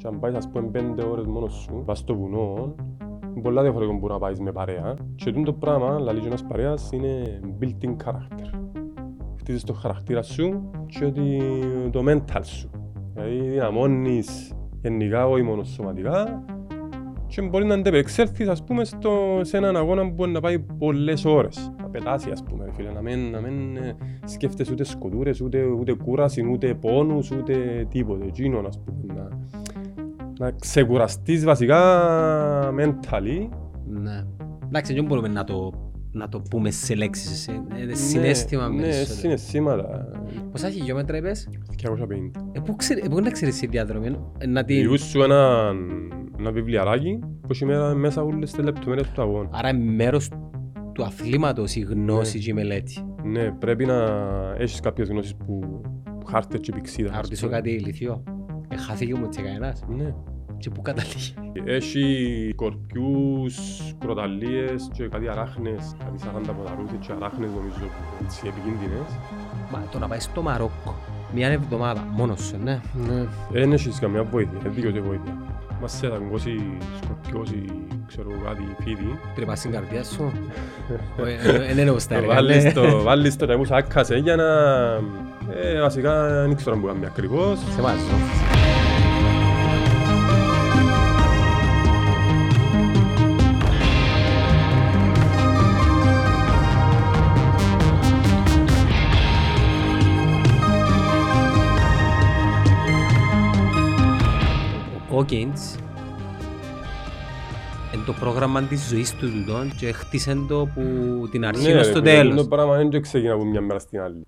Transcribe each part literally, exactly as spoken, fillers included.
και αν πάεις, ας πούμε, πέντε ώρες μόνος σου, πας στο βουνό, είναι πολλά διαφορετικό που να πάεις με παρέα. Και το πράγμα, λαλείς ένας παρέας, είναι built-in character. Χτίζεις το χαρακτήρα σου και το mental σου. Δηλαδή δυναμώνεις γενικά, όχι μόνο σωματικά, και μπορεί να αντεπεξέλθεις, ας πούμε, στο, σε έναν αγώνα που μπορεί να πάει πολλές ώρες. Να πετάσει, ας πούμε, φίλε, να μην, να μην σκέφτεσαι ούτε σκοτούρες, ούτε, ούτε κούραση, ούτε πόνους, ούτε τίποτε. Εκείνον, ας πούμε, να, να ξεκουραστείς βασικά mentally. Ναι. Εντάξει, δεν μπορούμε να το, να το πούμε σε λέξεις, ε, ε, συναίσθημα ναι, μέσα. Ναι, συναισθήματα. Πόσα χιλιόμετρα είπες? διακόσια πενήντα. Ε, πού ξέρ, μπορεί να ξέρεις η διαδρομή, να την... Λιούσου έναν... ένα βιβλιαράκι που έχει μέσα όλες τις λεπτομέρειες του αγώνα. Άρα μέρος του αθλήματος η γνώση ναι. Και η μελέτη. Ναι, πρέπει να έχεις κάποιες γνώσεις που, που χάρτες και πηξίδα. Να ρωτήσω κάτι ηλίθιο. Χάθηκε μου έτσι κανένας. Ναι. Και πού καταλήγει. Έχει κορπιούς, κροταλίες και κάτι αράχνες. Κάτι σαράντα ποταρούδες και αράχνες νομίζω έτσι επικίνδυνες. Μα το να πάει στο Μαρόκο μια εβδομάδα μόνος σου, ναι. Ναι. Δεν έχεις καμιά βοήθεια, δεν δικαιούται βοήθεια. Μας σε ταγκώσει, σκορπιώσει, ξέρω κάτι, φίδι. Τρεπάς στην καρδιά σου. Εν έλεγω στα έργα. Βάλεις το ταγκούς άκασε για να... Βασικά, δεν ξέρω αν μπορούμε ακριβώς. Σε βάζω. Ο Κόκκινς είναι το πρόγραμμα της ζωής του δουλειών και χτίσαν το που την αρχή ναι, στο τέλος. Ναι, το πράγμα δεν ξεκινά από μια μέρα στην άλλη.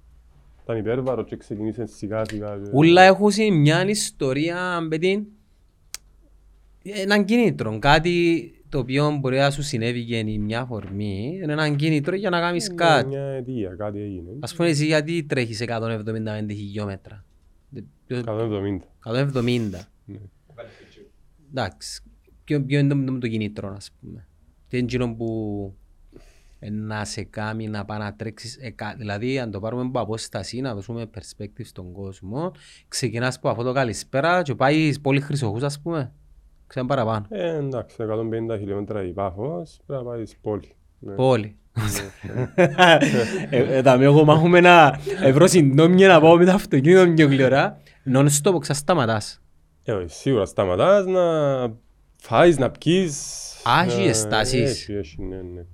Ήταν υπέρβαρο και ξεκινήσε σιγά σιγά. Ούλα έχουν μια ιστορία με την... έναν κίνητρο. Κάτι το οποίο μπορεί να σου συνέβη και μια φορμή. Είναι έναν κίνητρο για να κάνεις ναι, κάτι. Μια αιτία, κάτι έγινε. Ας πούμε εσύ γιατί τρέχεις εκατόν εβδομήντα πέντε χιλιόμετρα. εκατόν εβδομήντα. εκατόν εβδομήντα. Ναι. Εντάξει, ποιο είναι το κινήτρο, ας πούμε. Τι είναι εκείνο που να σε κάνει να πάει να τρέξεις, δηλαδή αν το πάρουμε από απόσταση, να δώσουμε perspective στον κόσμο, ξεκινάς από αυτό το καλησπέρα και πάει πολύ Χρυσοχούς, ας πούμε, ξέρετε παραπάνω. Ε, εντάξει, εκατόν πενήντα χιλιόμετρα η Πάφος, πρέπει να πάει πόλη. Πόλη. Τα με εγώ μάχομαι να βρω συντόμια να πάω με το αυτοκίνητο πιο γλυωρά, non-stop, ξασταματάς. Ε, σίγουρα σταματάς να φάεις, να πιείς. Άχι οι στάσεις. Έχει, έχει, ναι, ναι.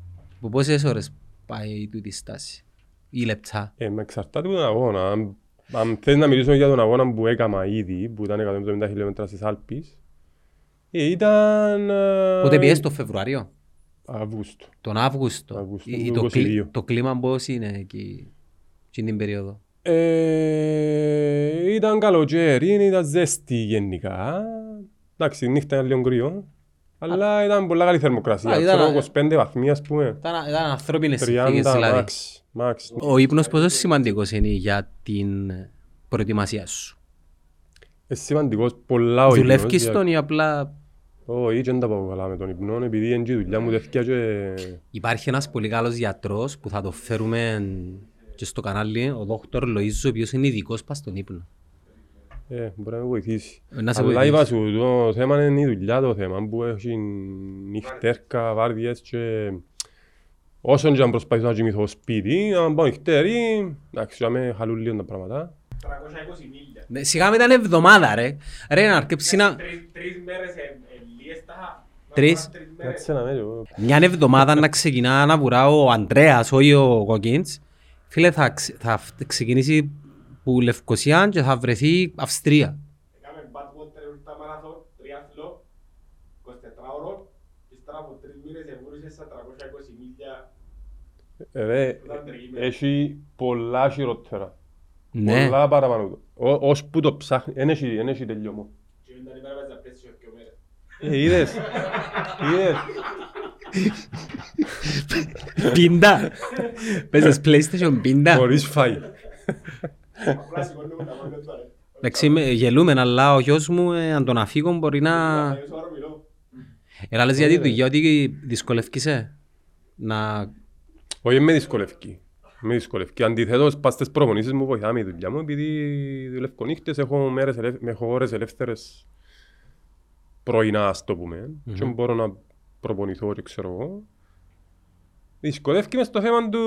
Που πόσες ώρες πάει τούτη στάση ή λεπτά. Ε, με εξαρτάται από τον αγώνα. Αν, αν θες να μιλήσουμε για τον αγώνα που έκανα ήδη, που ήταν εκατόν εβδομήντα χιλιόμετρα στις Αλπίς, ε, ήταν... Πότε πιέσαι το Φεβρουάριο. Αύγουστο. Τον Αύγουστο. Αύγουστο ε, το, κλί, το κλίμα πώς είναι εκεί, εκείνη την περίοδο. Ε, ήταν καλοκαίρι, ήταν ζέστη γενικά. Εντάξει, νύχτα ήταν λίγο κρύο, αλλά ήταν πολλά καλή θερμοκρασία. Α, ήταν, είκοσι πέντε βαθμοί, ας πούμε. Ήταν, ήταν ανθρώπινες συνθήκες, δηλαδή. Max, max. Ο ύπνος πόσο σημαντικός είναι για την προετοιμασία σου? Ε, σημαντικός πολλά ο ύπνος. Δουλεύκεις για... τον ή απλά... Όχι, δεν τα πάω καλά με τον ύπνο, επειδή είναι και η δουλειά μου δεύκια και... Υπάρχει ένας πολύ καλός γιατρός που θα το φέρουμε... Και στο κανάλι ο δόκτωρ Λοΐζος, ο οποίος είναι ειδικός πας στον ύπνο. Ε, μπορεί να με βοηθήσει. Αλλά είπα σου, το θέμα είναι η δουλειά το θέμα που έχει νυχτέρκα, βάρδιες και... Όσον και αν προσπαθήσω να κοιμηθώ σπίτι, αν πάω νυχτέρι, εντάξει, θα με χαλούν λίγο τα πράγματα. τριακόσια είκοσι μίλια. Σιγά με ήταν εβδομάδα ρε. Ρε να αρκέψει να... Τρεις μέρες ελίεστα. Τρεις. Μια εβδομάδα να ξεκινά να βουρά ο Ανδρέας, όχι ο Κόκκινς. Φίλε, θα, ξε, θα ξεκινήσει που Λευκωσία και θα βρεθεί Αυστρία. Έκαμε bad water, ήρθα μαραθόν, τριάθλο, είκοσι τέσσερα ώρων, ύστερα από τρεις μήνες εγούρισε στα τριακόσια είκοσι μίλια. Ρε, έχει πολλά χειρότερα. Ναι. Πολλά παραπάνω. Ως που το ψάχνει, δεν έχει τελειωμό. Και δεν υπάρχει να πέσει σε δύο μέρες. Ε, είδες, είδες. Πίντα! Παίζεις PlayStation πίντα! Χωρίς φάει! Εντάξει, γελούμε, αλλά ο γιος μου, αν τον αφήγω, μπορεί να... Έλα, λες γιατί του, γιατί δυσκολεύκησε να... Όχι, με δυσκολεύκει. Με δυσκολεύκει. Αντιθέτως, πας στις προπονήσεις μου, βοηθάμε η δουλειά μου, επειδή δουλεύω νύχτες, έχω ώρες ελεύθερες. πρωινά, ας το πούμε, mm-hmm. και μπορώ να προπονηθώ και ξέρω εγώ. Δυσκολεύκει μες στο θέμα του,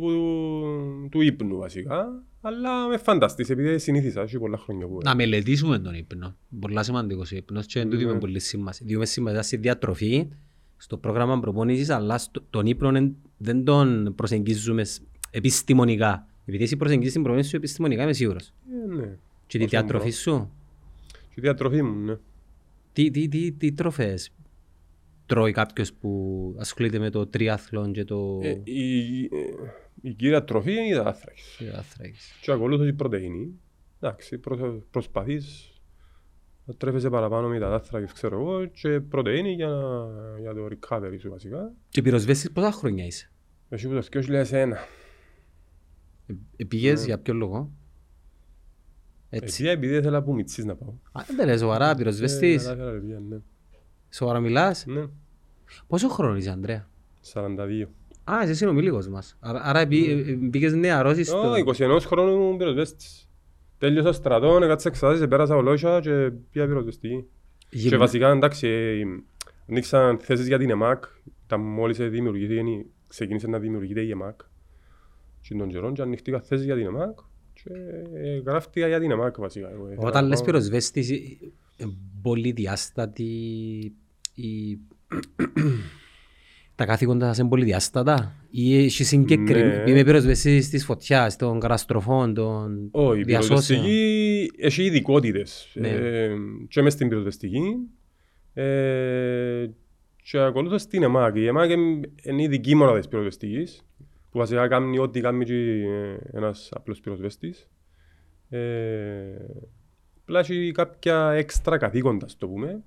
του, του ύπνου βασικά, αλλά με φανταστείς επειδή συνήθισα, έχει πολλά χρόνια που... Να μελετήσουμε τον ύπνο, πολλά σημαντικός ύπνος και δεν του δίνουμε πολύ σημασία. Διούμε σημασία στη διατροφή, στο πρόγραμμα προπόνησης, αλλά στο, τον ύπνο δεν τον προσεγγίζουμε επιστημονικά. Επειδή εσύ προσεγγίζεις την προπόνηση σου επιστημονικά, είμαι σίγουρος. Ε, ναι. Και τη διατροφή σου. Και τη διατροφή μου, ναι. Τι, τι, τι, τι τροφές τρώει κάποιος που ασχολείται με το τριάθλον και το... Ε, η, η, η κύρια τροφή είναι η δάθρακης. Και ακολούθω η πρωτεΐνη. Εντάξει, προ, προσπαθείς να τρέφεσαι παραπάνω με τα δάθρακης, ξέρω εγώ, και πρωτεΐνη για, για το recovery σου βασικά. Και πυροσβέστης πόσα χρόνια είσαι? Εσύ που το δύο χιλιάδες ένα. Ε, πήγες, ναι. Για ποιο λόγο? Έτσι. Επειδή, επειδή ήθελα που μητσής να πάω. Α, δεν λες σοβαρά πυροσβεστής. Ε, καλά, παιδιά, ναι. Σοβαρά μιλάς? Ναι. Πόσο χρόνο είσαι, Ανδρέα? σαράντα δύο. Α, εσύ είναι ο μιλίγος μας. Άρα, άρα μπήκες νεαρός στο... Ω, είκοσι ενός χρόνου ήμουν πυροσβέστης. Τέλειωσα στρατό, έκατσα εξετάσεις, πέρασα ολόγια και πήγα πυροσβεστή. Γεμ... Και βασικά, εντάξει, ανοίξαν θέσεις για την ΕΜΑΚ. Ήταν μόλις ξεκίνησε να δημιουργείται η ΕΜΑΚ. Και τον καιρό και ανοίχτηκα θέσεις για την ΕΜΑΚ. Και γράφτηκα για την ΕΜΑΚ βασικά. Όταν λες πυροσβέστης, πολυδιάστατη, η... τα καθήκοντα σας είναι πολυδιάστατα ή έχει συγκεκριμένη, ναι. Είμαι πυροσβεστής της φωτιάς, των καταστροφών, των oh, διασώσεων. Η πυροσβεστική έχει ειδικότητες, ναι. ε, και μες στην πυροσβεστική ε, και ακολούθως την ΕΜΑΚ. Η ΕΜΑΚ είναι η δική μονάδα της πυροσβεστικής που βασικά κάνει ό,τι κάνει και ένας απλός πυροσβεστής. Ε, πλάσει κάποια έξτρα καθήκοντα, ας το πούμε,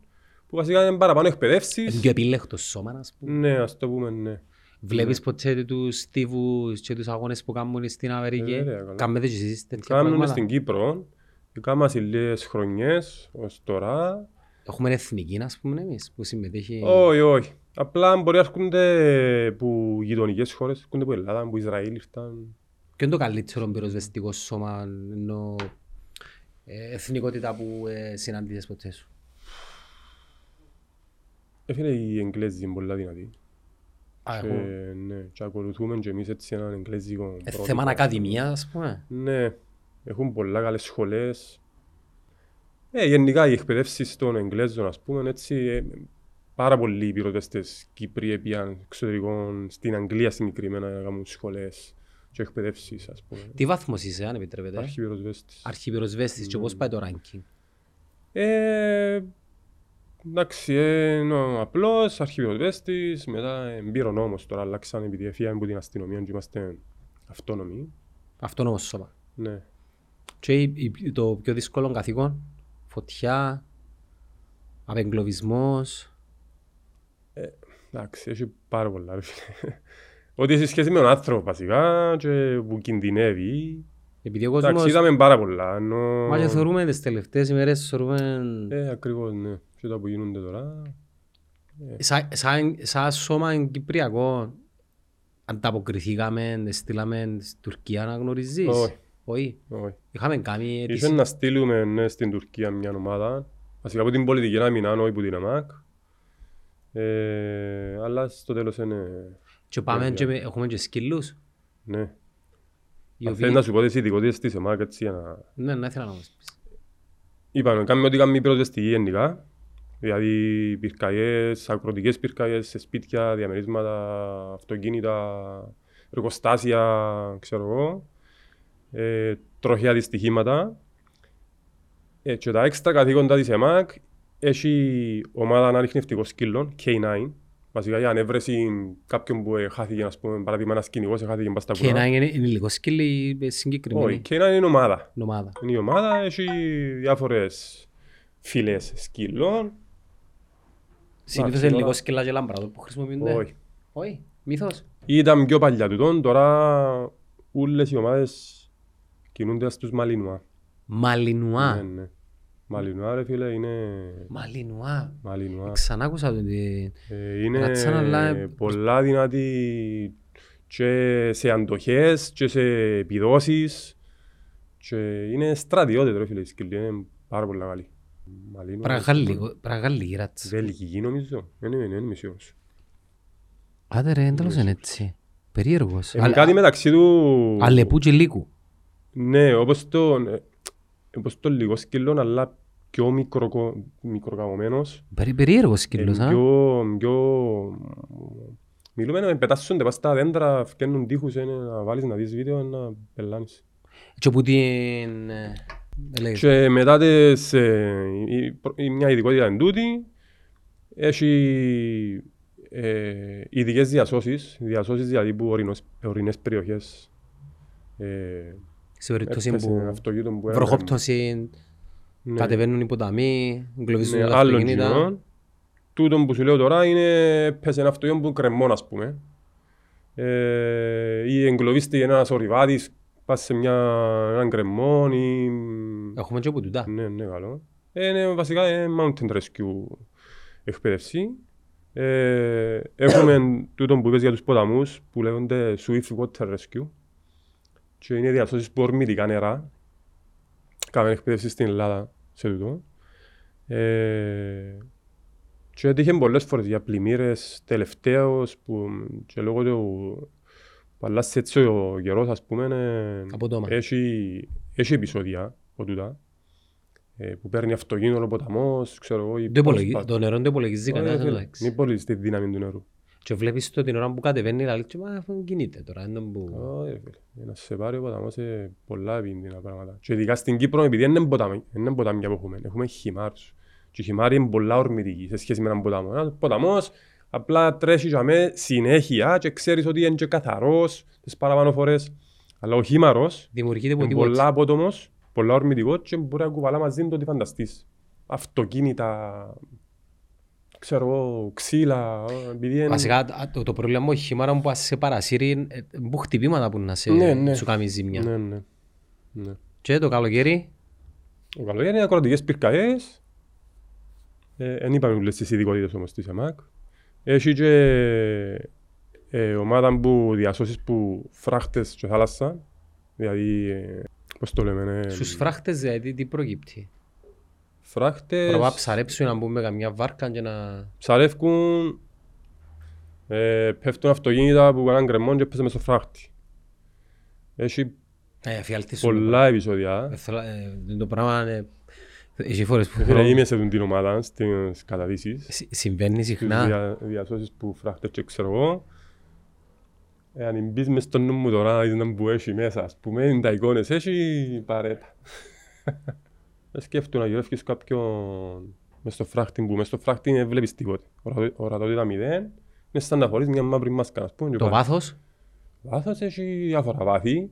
που βασικά είναι παραπάνω εκπαιδεύσεις. Είναι πιο επιλέκτο σώμα, ας πούμε. Ναι, ας το πούμε, ναι. Βλέπεις ναι. Ποτέ τους στίβους και τους αγώνες που κάνουν στην Αμερική. Ε, Κάμετε και εσείς τέτοια πράγματα. Κάμουν στην Κύπρο. Κάμουν ασυλίες χρονιές ως τώρα. Έχουμε εθνική, ας πούμε, εμείς, που συμμετέχει. Όχι, όχι. Απλά μπορεί να έρχονται από γειτονικές χώρες, έρχονται από Ελλάδα, από Ισραήλ. Φτάν... Ποιο είναι το καλύτερο πυροσβεστικό σώμα, ενώ... εθνικότητα που ε, συναντήσεις ποτέ σου? Έφερε οι Εγγλέζοι είναι πολλά δυνατοί. Α, και, ναι, και ακολουθούμε και εμείς έτσι έναν εγγλέζικο ε, πρότυπο. Θεμαν ακαδημία, ας πούμε. Ναι, έχουν πολλά καλές σχολές. Ε, γενικά οι εκπαιδεύσεις των Εγγλέζων, ας πούμε, έτσι, ε, πάρα πολλοί πυροσβέστες Κύπριοι πήγαν εξωτερικών, στην Αγγλία συγκεκριμένα, να κάνουν σχολές. Και εκπαιδεύσεις, ας πούμε. Τι βάθμος είσαι, αν επιτρέπετε? Αρχιπυροσβέστης. Αρχιπυροσβέστης, mm. Και πώς πάει το ranking? Ε, εντάξει, ε, νο, απλώς αρχιπυροσβέστης, μετά εμπειρονόμος τώρα, αλλάξαν επειδή έφυγαν από την αστυνομία και είμαστε αυτόνομοι. Αυτόνομος σώμα. Ναι. Και το πιο δύσκολο καθήκον, φωτιά, απεγκλωβισμός. Ε, εντάξει, έχει πάρα πολλά. Ότι σε σχέση με τον άνθρωπο βασικά και που κινδυνεύει. Επειδή ο κόσμος... είδαμε πάρα πολλά. Νο... Μα και θεωρούμε τις τελευταίες ημέρες, θεωρούμε... Ε, ακριβώς, ναι. Και τα που γίνονται τώρα... Ε. Σαν σα, σα σώμα κυπριακό, ανταποκριθήκαμε, στείλαμε στην Τουρκία να γνωριζείς? Όχι. Όχι. Όχι. Είχαμε κάνει... Ήσαν τις... να στείλουμε, ναι, στην Τουρκία μια ομάδα. Βασικά από την πολιτική να μην άνω, από την ΕΜΑΚ. Ε, αλλά στο τέλος είναι... Και πάμε yeah, yeah. Και με, έχουμε και σκύλους. Ναι. Αν θέλεις να σου πω τις ειδικότητες της ΕΜΑΚ, έτσι για να... Ναι, ναι, ήθελα να μας πεις. Είπαμε, κάνουμε ό,τι κάνουμε πυροσβεστική γενικά. Δηλαδή πυρκαγιές, ακροτικές πυρκαγιές, σε σπίτια, διαμερίσματα, αυτοκίνητα, εργοστάσια, ξέρω εγώ. Ε, τροχιά δυστυχήματα. Ε, και τα έξτρα καθήκοντα της ΕΜΑΚ, έχει ομάδα αναρριχνευτικών σκύλων, κέι νάιν. Βασικά για ανέβρεση κάποιον που χάθηκε, ας πούμε, παράδειγμα ένας κυνηγός, χάθηκε μπας στα βουνά. κέι νάιν είναι λίγο σκύλοι συγκεκριμένοι. Όχι, κέι νάιν είναι ομάδα. ομάδα. Είναι η ομάδα, έχει διάφορες φύλες σκύλων. Συνήθως είναι λίγο σκύλα και λαμπράδο που χρησιμοποιούνται. Όχι. Όχι, μύθος. Ήταν πιο παλιά τούτον, τώρα όλες οι ομάδες κινούνται στους Μαλινουά. Μαλινουά. Ναι, ναι. Μαλινουά, ρε φίλε, είναι... Μαλινουά. Μαλινουά. Ξανά άκουσα ότι... Ε, είναι Ρατσάνα, πολλά δυνατή και σε αντοχές και σε επιδόσεις. Και είναι στρατιώτες, ρε φίλε, οι σκύλοι. Είναι πάρα πολλά καλή. Πραγαλή ράτσα. Βέλγικη νομίζω. Είναι μισός. Άντε ρε, εντελώς είναι έτσι. Περίεργος. Είναι κάτι μεταξύ του... Αλεπού και λύκου. Ναι, όπως το λίγο σκύλο, αλλά πιο μικροκαμωμένος. Περίεργος σκύλος, α. Μιλούμε να πετάσσονται πας στα δέντρα, φκένουν τείχους, να βάλεις να δεις βίντεο, να πελάνεις. Και όπου την... Και μετά τες, μια ειδικότητα εν τούτη, έχει ε, ειδικές διασώσεις, διασώσεις δηλαδή που ορεινές, ορεινές περιοχές. Ε, σε περίπτωση που, που βροχόπτωση, ναι. Κατεβαίνουν οι ποταμοί, εγκλωβίζουν ναι, τα αυτοκίνητα. Τούτο που σου λέω τώρα είναι πες ένα αυτοκίνητο που κρεμμόν ας πούμε. Ε, ή εγκλωβίστηκε ένας ορειβάτης, πας σε μια, έναν κρεμμόν ή... Έχουμε και όπου τούτα. Ναι, ναι, καλό. Ε, είναι βασικά mountain rescue εκπαίδευση. Ε, έχουμε τούτο που είπες για τους ποταμούς που λέγονται Swift Water Rescue. Και είναι διασώσεις που ορμητικά νερά. Κάμε εκπαίδευση στην Ελλάδα σε τούτο. Ε, και έτυχε πολλές φορές για πλημμύρες τελευταίως που και λόγω του... Αλλά σε έτσι ο καιρός, ας πούμε, έχει, έχει επεισόδια από τούτα, ε, που παίρνει αυτοκίνητο, ο ποταμός, ξέρω εγώ... Υπολογι... Το νερό δεν υπολογίζει κανένας αλλάξει. Μην υπολογίζει τη δύναμη του νερού. Και βλέπεις το την ώρα που κατεβαίνει, λέει, μα κινείται τώρα, δεν τον που... Να σε πάρει ο ποταμός σε πολλά επίπεδα πράγματα. Και ειδικά στην Κύπρο, επειδή είναι ποτάμι, είναι ποτάμια που έχουμε, έχουμε χυμάρους. Και οι χυμάροι είναι πολλά ορμητικοί σε σχέση με έναν ποταμό. Ένας ποταμός, απλά τρέχεις συνέχεια και ξέρεις ότι είναι και καθαρός τις παραπάνω φορές. Αλλά ο χήμαρος είναι πολλά απότομος, πολλά ορμητικός και μπορεί να κουβαλά μαζί με το τι φανταστείς. Αυτοκίνητα, ξέρω, ξύλα... Βασικά το, το πρόβλημα ο χήμαρα που σε παρασύρει είναι χτυπήματα που να σε, ναι, ναι. Σου κάνει ζημιά. Ναι, ναι. Ναι. Και το καλοκαίρι. Το καλοκαίρι είναι ακροτικές πυρκαγιές. Εν είπαμε όλες τις ειδικότητες όμως της ΕΜΑΚ. Έχει και ε, ομάδα που διασώσεις που φράχτες και θάλασσα, δηλαδή ε, πώς το λέμε... Ε, Στους φράχτες δηλαδή τι προκύπτει. Φράχτες... Πρέπει να ψαρέψουν να μπουν με καμιά βάρκα και να... Ψαρεύκουν, ε, πέφτουν αυτοκίνητα που κάνουν κρεμμόν και πέφτουν μέσα στο φράχτη. Έχει ε, πολλά επεισόδια. Ε, το πράγμα είναι... Έχει φορές που... Είμαι σε την ομάδα στις καταδύσεις. Συμβαίνει συχνά. Δια, διασώσεις που φράχτες και ξέρω εγώ. Ε, αν μπεις μες στο νου μου τώρα, είδαν που έχει μέσα, ας πούμε, είναι τα εικόνες, έχει παρέτα. Σκέφτου να γυρεύεις κάποιον μες στο φράχτη που μες στο φράχτη δεν βλέπεις τίποτε. Ορατότητα μηδέν, είναι σαν να φορείς μια μαύρη μάσκα, ας πούμε. Το βάθος. Βάθος έχει διάφορα βάθη.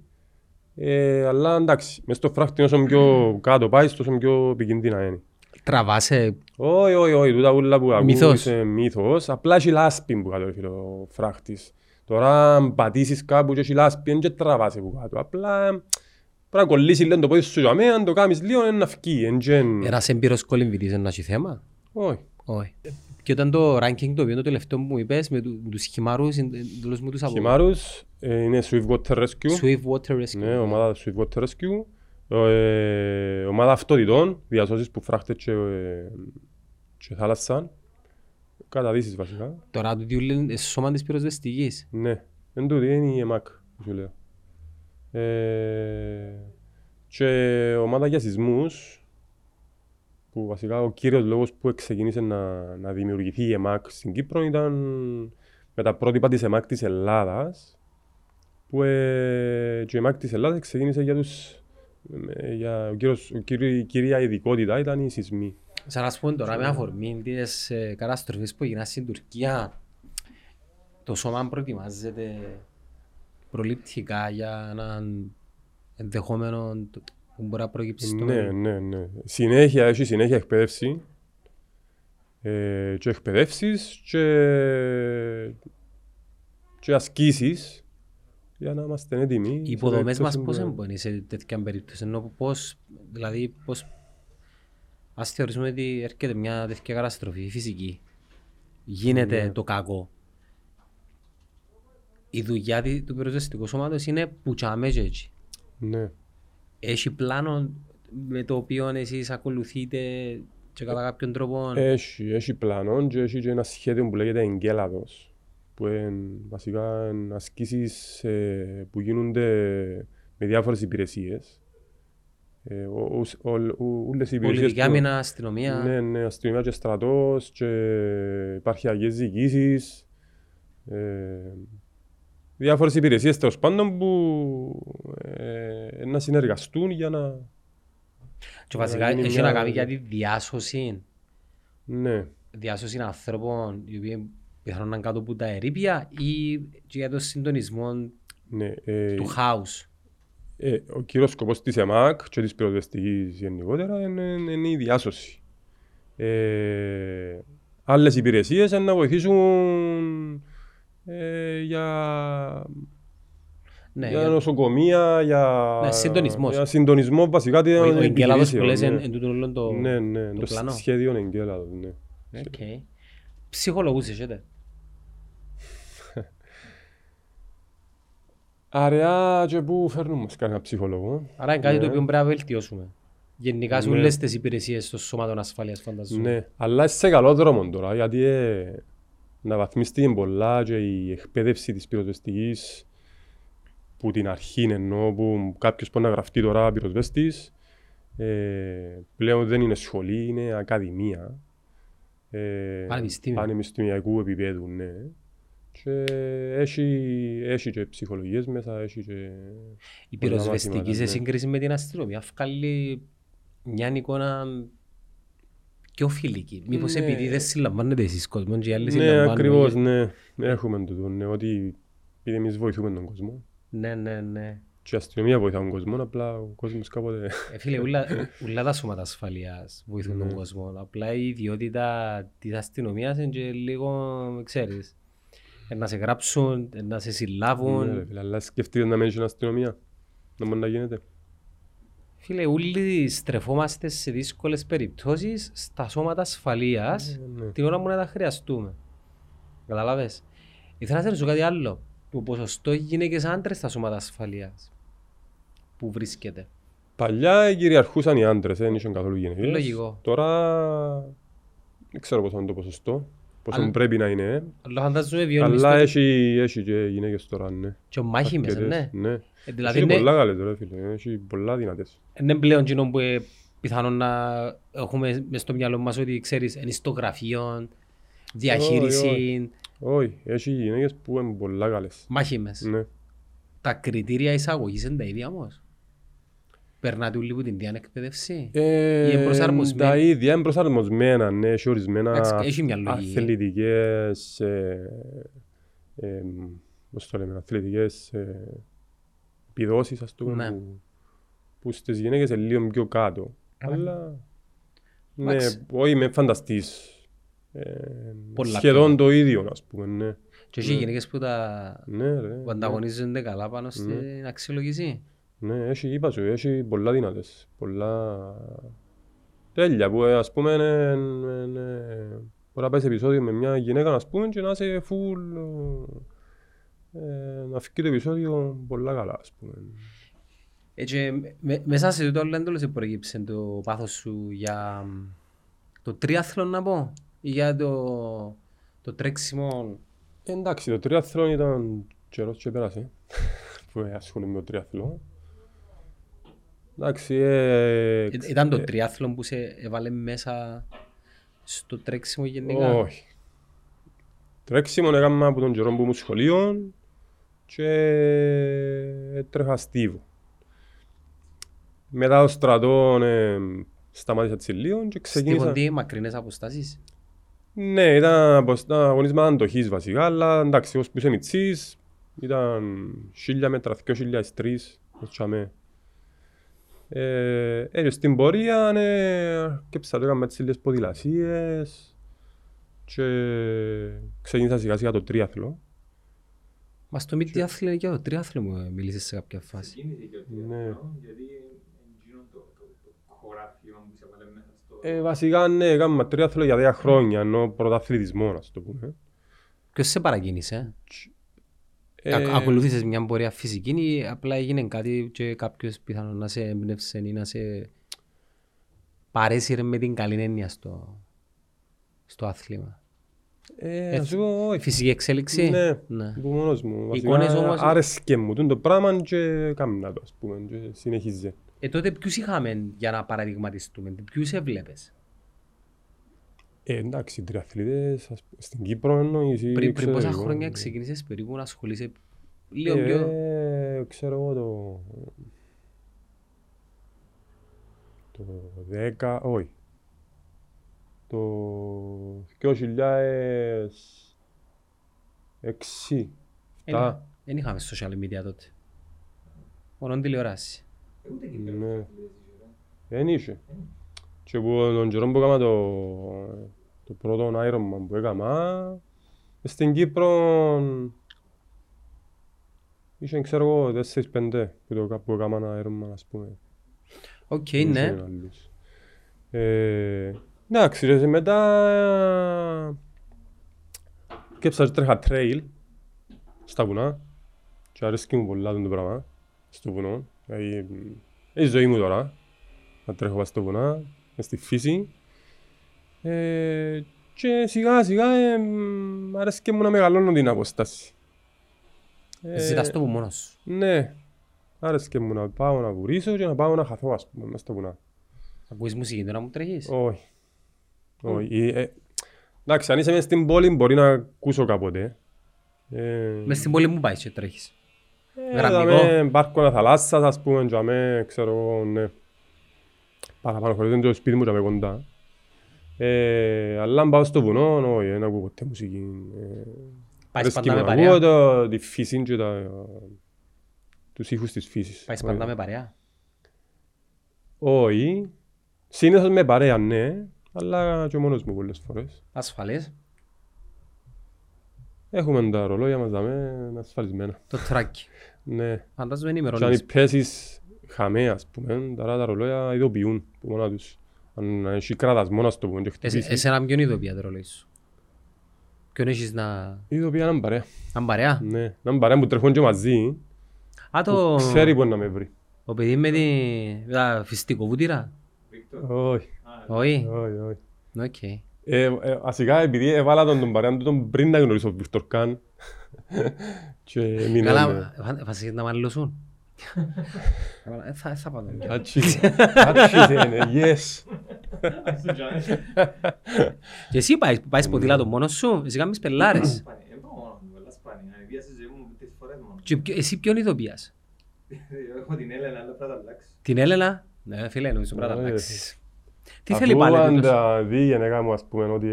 Ε, αλλά εντάξει, μες στο φράχτη όσο πιο κάτω πάει, τόσο πιο επικίνδυνα είναι. Τραβάσαι. Όχι, όχι, όχι, τούτα ούλα που ακούεις είναι μύθος. Απλά έχει λάσπη που κάτω έφερε ο φράχτης. Τώρα αν πατήσεις κάπου και έχει λάσπη, δεν τραβάσαι που κάτω. Απλά πρέπει να κολλήσεις λίγο το πόδι σου για μένα, αν το κάνεις λίγο είναι να φκεί. Ένας εμπειρος κολυμβητής είναι ένας θέμα. Όχι. Όχι. Και όταν το ranking το οποίο το τελευταίο μου είπες με τους χυμάρους, εντελώς μου τους αποκαλώ. Χυμάρους είναι Swift Water Rescue. Swift Water Rescue. Ναι, ομάδα Swift Water Rescue. Ε, ομάδα αυτοδυτών, διασώσεις που φράχτες και, ε, και θάλασσαν. Καταδύσεις βασικά. Τώρα του διούλεν σώμα της πυροσβεστικής. Ναι, εν τούτη είναι η ΕΜΑΚ που σου λέω. Ε, και ομάδα για σεισμούς. Που βασικά ο κύριος λόγος που ξεκίνησε να, να δημιουργηθεί η ΕΜΑΚ στην Κύπρο ήταν με τα πρότυπα της ΕΜΑΚ της Ελλάδας που ε, και η ΕΜΑΚ της Ελλάδας ξεκίνησε για τους... Ε, για ο κύριος, ο κύρι, η κυρία ειδικότητα ήταν οι σεισμοί. Σαν να σου πω τώρα με αφορμή της ε, καταστροφής που έγιναν στην Τουρκία το σώμα προετοιμάζεται προληπτικά για έναν ενδεχόμενο... Μπορεί να προκύψει στο μέλλον. Ναι, ναι, ναι. Συνέχεια, έχει συνέχεια εκπαίδευση. Ε, και εκπαιδεύσεις και, και ασκήσεις για να είμαστε έτοιμοι. Οι υποδομές μας πώς εμπονεί σε τέτοια περίπτωση. Ενώ πώς, δηλαδή, πώς... Ας θεωρήσουμε ότι έρχεται μια τέτοια καταστροφή φυσική. Γίνεται ναι. Το κακό. Η δουλειά του πυροσβεστικού σώματος είναι πουτσάμε και έτσι. Ναι. Έχει πλάνο με το οποίο εσείς ακολουθείτε Και κατά κάποιον τρόπο... Έχει, έχει πλάνο και έχει και ένα σχέδιο που λέγεται εγκέλαδος. Που είναι βασικά ασκήσεις ε, που γίνονται με διάφορες υπηρεσίες. Ε, όλες οι υπηρεσίες... Πολιτική άμυνα, αστυνομία... Ναι, ναι, αστυνομία και στρατός και επαρχιακές διοικήσεις. Ε, διάφορες υπηρεσίες τέλος πάντων που ε, να συνεργαστούν για να... Και βασικά έχει να κάνει για τη διάσωση. Ναι. Διάσωση ανθρώπων οι οποίοι πιθανόν να είναι κάτω από τα ερείπια ή και για το συντονισμό ναι, ε, του χάους. Ε, ο κύριος σκοπός της ΕΜΑΚ και της πυροσβεστικής γενικότερα είναι, είναι η διάσωση. Ε, άλλες υπηρεσίες είναι να βοηθήσουν ε, για... Ναι, για νοσοκομεία, για, ναι, για συντονισμό βασικά την επιχείρηση. Ο εγκέλαδος που λες εν τούτο όλο το πλάνο. Ναι, ναι, το, το σχέδιο εγκέλαδος, ναι. Okay. Ψυχολογούς είσαι. Αραιά και πού φέρνουμε κανένα ψυχολόγο. Άρα είναι κάτι ναι. το οποίο πρέπει να βελτιώσουμε. Γενικά σου ναι. λες τις υπηρεσίες στο σώμα των ασφαλείας φανταζούμε. Ναι, αλλά είσαι σε καλό δρόμο τώρα γιατί ε, να βαθμίστηκε πολλά και η εκπαίδευση της πυροσβεστικής που την αρχή εννοώ που κάποιος μπορεί να γραφτεί τώρα πυροσβέστης, ε, πλέον δεν είναι σχολή, είναι ακαδημία. Ε, πανεπιστημιακού επίπεδου, ναι. Και έχει, έχει και ψυχολογίες μέσα, έχει και... Η πυροσβεστική σε σύγκριση με την αστυνομία βγάλει μια εικόνα πιο φιλική. Μήπως ναι. επειδή δεν συλλαμβάνεται εσείς κόσμον και οι άλλοι συλλαμβάνουν. Ναι, ακριβώς, ναι. Έχουμε το ναι, ότι εμείς βοηθούμε τον κόσμο. Ναι, ναι, ναι. Και η αστυνομία βοηθά τον κόσμο, απλά ο κόσμος κάποτε... Ε, φίλε, ούλα τα σώματα ασφαλείας βοηθούν τον κόσμο. Απλά η ιδιότητα της αστυνομίας είναι και λίγο, ξέρεις, να σε γράψουν, να σε συλλάβουν. Ναι, αλλά σκεφτείτε να μένει στην αστυνομία, να μπορεί να γίνεται. Φίλε, ούλοι στρεφόμαστε σε δύσκολες περιπτώσεις στα σώματα ασφαλείας την ώρα που να τα χρειαστούμε. Καταλάβες. Ήθελα να σε ρωτήσω κάτι άλλο. Το ποσοστό γυναίκες άντρες στα σώματα ασφαλείας που βρίσκεται. Παλιά κυριαρχούσαν οι άντρες, δεν είχαν καθόλου γυναίκες. Λογικό. Τώρα δεν ξέρω πόσο είναι το ποσοστό, πόσο Α... πρέπει να είναι. Αλλά έχει, έχει και γυναίκες τώρα, ναι. Και μάχημες, ναι. ναι. Ε, δηλαδή έχει είναι... πολλά καλύτερα, φίλε. Έχει πολλά δυνατές. Είναι πλέον κοινό που ε, πιθανόν να έχουμε μες στο μυαλό μας ότι ξέρεις ενιστογραφίων, διαχείριση. Όχι, έχει γυναίκες που είναι πολλά καλές. Μάχημες. Ναι. Τα κριτήρια εισαγωγής είναι τα ίδια όμως. Περνάτε όλοι που την διάνε εκπαιδεύση. Ε, είναι προσαρμοσμένα. Τα ίδια είναι προσαρμοσμένα, ναι, έχει ορισμένα αθλητικές, ε, ε, πώς το λέμε, αθλητικές ε, επιδόσεις, ας το πούμε, ναι. που, που στις γυναίκες είναι λίγο πιο κάτω. Άρα. Αλλά, ναι, όχι με φανταστείς. Ε, σχεδόν το ίδιο, ας πούμε, ναι. Και όχι οι γυναίκες που τα ναι, ρε, που ανταγωνίζονται ναι. καλά πάνω στην ναι. αξιολογήση. Ναι, έχει, είπα σου, έχει πολλά δυνατές, πολλά τέλεια που, ας πούμε, ναι, ναι, ναι. μπορεί να πάει σε επεισόδιο με μια γυναίκα, ας πούμε, και να είσαι full, ε, να φύγει το επεισόδιο πολλά καλά, ας πούμε. Έτσι, με, μέσα σε τούτο, δεν το λες, προκύψε το πάθος σου για το τρίαθλον, να πω. Για το, το τρέξιμο... Εντάξει, το τριαθλόν ήταν καιρός και πέρασε που ασχολούμαι με το τριαθλόν. Εντάξει... Ε, ε, ήταν το τριαθλόν που σε έβαλε μέσα στο τρέξιμο γενικά. Όχι. Τρέξιμο έκανα από τον καιρό που ήμουν σχολείων και έτρεχα στίβο. Μετά το στρατό ε, σταμάτησα τις λίγο και ξεκίνησα... Στίβονται μακρινές αποστάσεις. Ναι, ήταν αγωνίσματα αντοχής βασικά, αλλά εντάξει, ως που είσαι μητσής, ήταν χίλια μέτρα, δυο χιλιάδες τρεις, ως τσάμε. Έτσι στην πορεία, ναι, και ψάχνω με τις λίγες ποδηλασίες και ξεκίνησα σιγά σιγά το τρίαθλο. Μας το μη τριάθλο και το τριάθλο μου μιλήσεις σε κάποια φάση. Ξεκίνησε και το τριάθλο, γιατί εγγύνω το χωράφιο που σε βάλε μέσα. Ε, βασικά, ναι, κάνουμε τρίαθλο για δέκα χρόνια, ενώ πρωταθλητισμό, να το πούμε. Ποιος σε παρακίνησε, ε? ε... Ακολουθήσες μια πορεία φυσική ή απλά έγινε κάτι και κάποιος πιθανόν να σε έμπνευσε ή να σε... παρέσυρε με την καλή έννοια στο, στο άθλημα. Ε, Έτσι, πω, η φυσική εξέλιξη. Ναι, ναι. Που μόνος μου. Εικόνες όμως... Άρεσκε μου, το πράγμα και κάμινα το, ας πούμε, και συνεχίζει. Ε, τότε ποιους είχαμε για να παραδειγματιστούμε, ποιους έβλεπες? Ε, εντάξει, τριαθλίτες, στην Κύπρο εννοείς. Πριν, πριν ξέρω, πόσα εγώ, χρόνια εγώ. Ξεκίνησες περίπου να ασχολείσαι λίγο ε, πιο... Ε, ξέρω εγώ το... Το δέκα, όχι. Το δύο χιλιάδες έξι. Δεν είχαμε social media τότε. Μόνο τηλεοράση. Ναι. Δεν είχε. Και τον καιρό που έκανα το πρώτο Ironman που έκανα, στην Κύπρο είχε, ξέρω εγώ, τέσσερα πέντε που έκανα ένα Ironman, ας πούμε. Οκ, ναι. Εντάξει, ρε, μετά κέψα τρέχα τρέιλ στα βουνά και αρέσκει μου πολλά το πράγμα στο βουνό. Είναι η ζωή μου τώρα, να τρέχω στο βουνά, στη φύση. Ε, και σιγά σιγά ε, αρέσκει μου να μεγαλώνω την αποστάση. Ε, Ζητάς το βουνό σου. Ναι, αρέσκει μου να πάω να βουρήσω και να πάω να χαθώ, ας πούμε, μες στο βουνά. Ακούεις μουσική τώρα μου τρέχεις? Όχι. Εντάξει, αν είσαι μες στην πόλη μπορεί να ακούσω κάποτε. Μες στην πόλη μου πάεις και τρέχεις? Γραμμικό. Πάρκο να θαλάσσας, ας πούμε, και αμέ, ξέρω εγώ, ναι. Παραπάνω χωρίς είναι το σπίτι μου και αμέ κοντά. Αλλά αν πάω στο βουνό, όχι, δεν ακούω ποτέ μουσική. Πάεις πάντα με παρέα? Ακούω τη φύση και τους ήχους της φύσης. Πάεις πάντα με παρέα? Όχι. Συνήθως με παρέα, ναι. Αλλά και μόνος μου πολλές φορές. Ασφαλές. Έχουμε τα ρολόγια μας δάμε ασφαλισμένα. Το τράκι. Ναι. Φαντάζομαι είναι ημερολόγια. Και αν πέσεις χαμέ, ας πούμε, τα ρολόγια ειδοποιούν που μόνα τους. Αν έχει κράτας μόνας το πούμε και χτυπήσει. Εσένα ποιον ειδοποιεί το ρολόγι σου? Ποιον έχεις να... Ειδοποιεί έναν παρέα. Αν παρέα? Ναι. Έναν παρέα που τρέχουν και μαζί. Α, το... Ξέρει που να με βρει. Ο παιδί με τα φυστικοβούτυρα. Όχι. Όχι. Όχι. Ασικά επειδή έβαλα τον παρέα του πριν να γνωρίσω τον Βίκτορ Καν και μείναμε. Καλά, φασίσαι να μαλλώσουν. Θα πάνω. Άτσιζε, yes. Και εσύ πάεις ποδήλατο μόνος σου, εσύ κάνεις πελάρες. Εγώ μόνο μου, πελάς πάνε, να βιάσεις ζωή μου τις φορές μόνο. Εσύ ποιον ειδοποιάς? Έχω την Έλενα, αλλά πρέπει να αλλάξεις. Την Έλενα? Ναι, φίλε, νομίζω πρέπει να αλλάξεις. Τι θέλει πάλι τούτος? Αφού αν τα δει η γενέκα μου, ας πούμε, ότι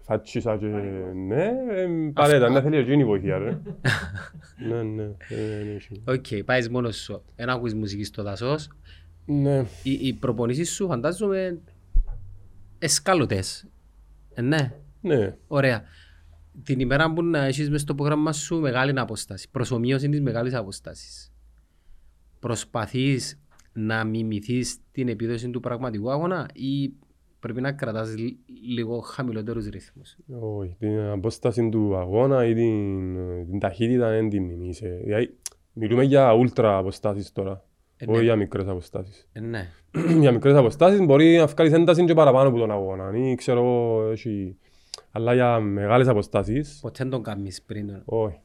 φατσίσα και ναι, παρέτα, να θέλει εκείνη βοήθεια, ρε. Ναι, ναι. Οκ, πάεις μόνος σου, δεν ακούεις μουσική στο δάσος. Ναι. Οι προπονήσεις σου, φαντάζομαι, εσκάλωτες. Ναι. Ναι. Ωραία. Την ημέρα που να έχεις μες στο πρόγραμμα σου μεγάλη αποστάση, προσομοίωση της μεγάλης αποστάσης, προσπαθείς να μιμηθείς την επίδοση του πραγματικού αγώνα ή πρέπει να κρατάς λίγο χαμηλότερους ρυθμούς? Όχι, την απόσταση του αγώνα ή την, την ταχύτητα δεν την μιμήσε. Μιλούμε για ούλτρα αποστάσεις τώρα, ε, όχι ναι. Για μικρές αποστάσεις. Ε, ναι. Για μικρές αποστάσεις μπορεί να βγάλεις ένταση και παραπάνω από τον αγώνα ή ξέρω έχει... Αλλά για μεγάλες αποστάσεις... Ποτέ δεν τον κάνεις πριν. Όχι.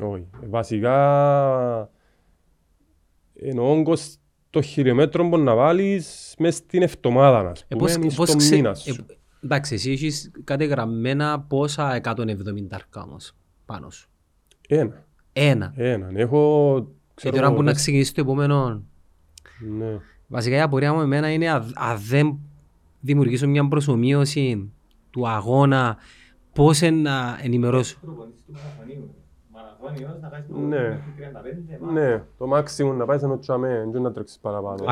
Όχι. Βασικά... εννοώ το χιλιόμετρο που να βάλεις μέσα στην εβδομάδα, να πούμε, ε, στον ξε... μήνα σου. Ε, εντάξει, εσύ έχεις κατεγραμμένα πόσα εκατόν εβδομήντα αρκάμος πάνω σου. Ένα. Ένα. Ένα. Έχω... Και τώρα που να ξεκινήσεις το επόμενο... Ναι. Βασικά η απορία μου εμένα είναι αν δεν δημιουργήσω μια προσομοίωση του αγώνα, πώς να ενημερώσω? Ναι, ναι, το μάξιμο να πάει σαν τσάμε, να τρέξεις παραπάνω.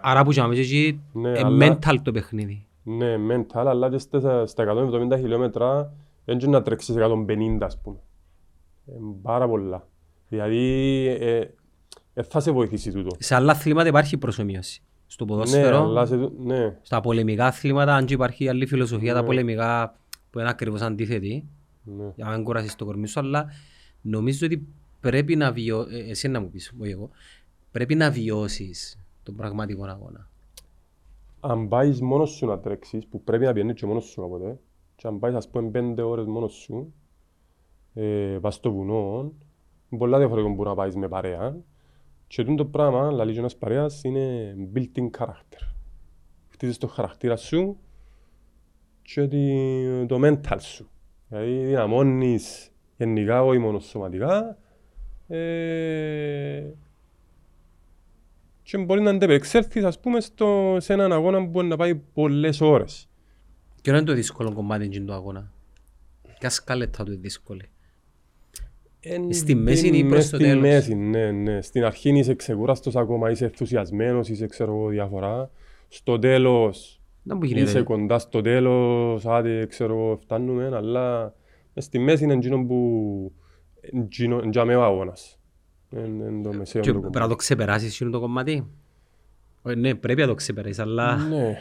Άρα που τσάμε και mental το παιχνίδι. Ναι, mental, αλλά και στα εκατόν εβδομήντα χιλιόμετρα δεν να τρέξεις εκατόν πενήντα, ας πούμε. Πάρα πολλά. Δηλαδή, θα σε βοηθήσει τούτο. Σε άλλα αθλήματα υπάρχει προσομοίωση. Στο ποδόσφαιρο, ναι, ναι. Στα πολεμικά αθλήματα, αν και υπάρχει άλλη φιλοσοφία, ναι. Τα πολεμικά που είναι ακριβώς αντίθετη, ναι. Για να μην κουράσεις το κορμί σου, αλλά νομίζω ότι πρέπει να βιώσεις, εσύ να μου πεις, εγώ, πρέπει να βιώσεις τον πραγματικό αγώνα. Αν πάει μόνο σου να τρέξει, που πρέπει να πιάνει και μόνο σου κάποτε, και αν πάει, α πούμε, πέντε ώρε μόνο σου, ε, πα στο βουνό, πολλά διαφορετικά μπορεί να πάει με παρέα. Και το πράγμα, λαλή ένας παρέας, είναι built-in character. Χτίζεις το χαρακτήρα σου και το mental σου. Δηλαδή δυναμώνεις γενικά, όχι μόνο σωματικά, ε... και μπορεί να αντεπεξέλθεις, ας πούμε, στο... σε έναν αγώνα που μπορεί να πάει πολλές ώρες. Και είναι το δύσκολο κομμάτι του αγώνα. Ποια σκαλέτα του είναι δύσκολη. Εν... Στη μέση ή προς το τέλος. Στη μέση, ναι, ναι. Στην αρχή είσαι ξεκουράστος ακόμα, είσαι ενθουσιασμένος, είσαι ξέρω διαφορά. Στο τέλος είσαι κοντά στο τέλος, άντε ξέρω φτάνουμε, αλλά στη μέση είναι εκείνο που εντιαμε ο αγώνας. Και πρέπει να το ξεπεράσεις είναι το κομμάτι. Ναι, πρέπει να το ξεπεράσεις, αλλά... Ναι,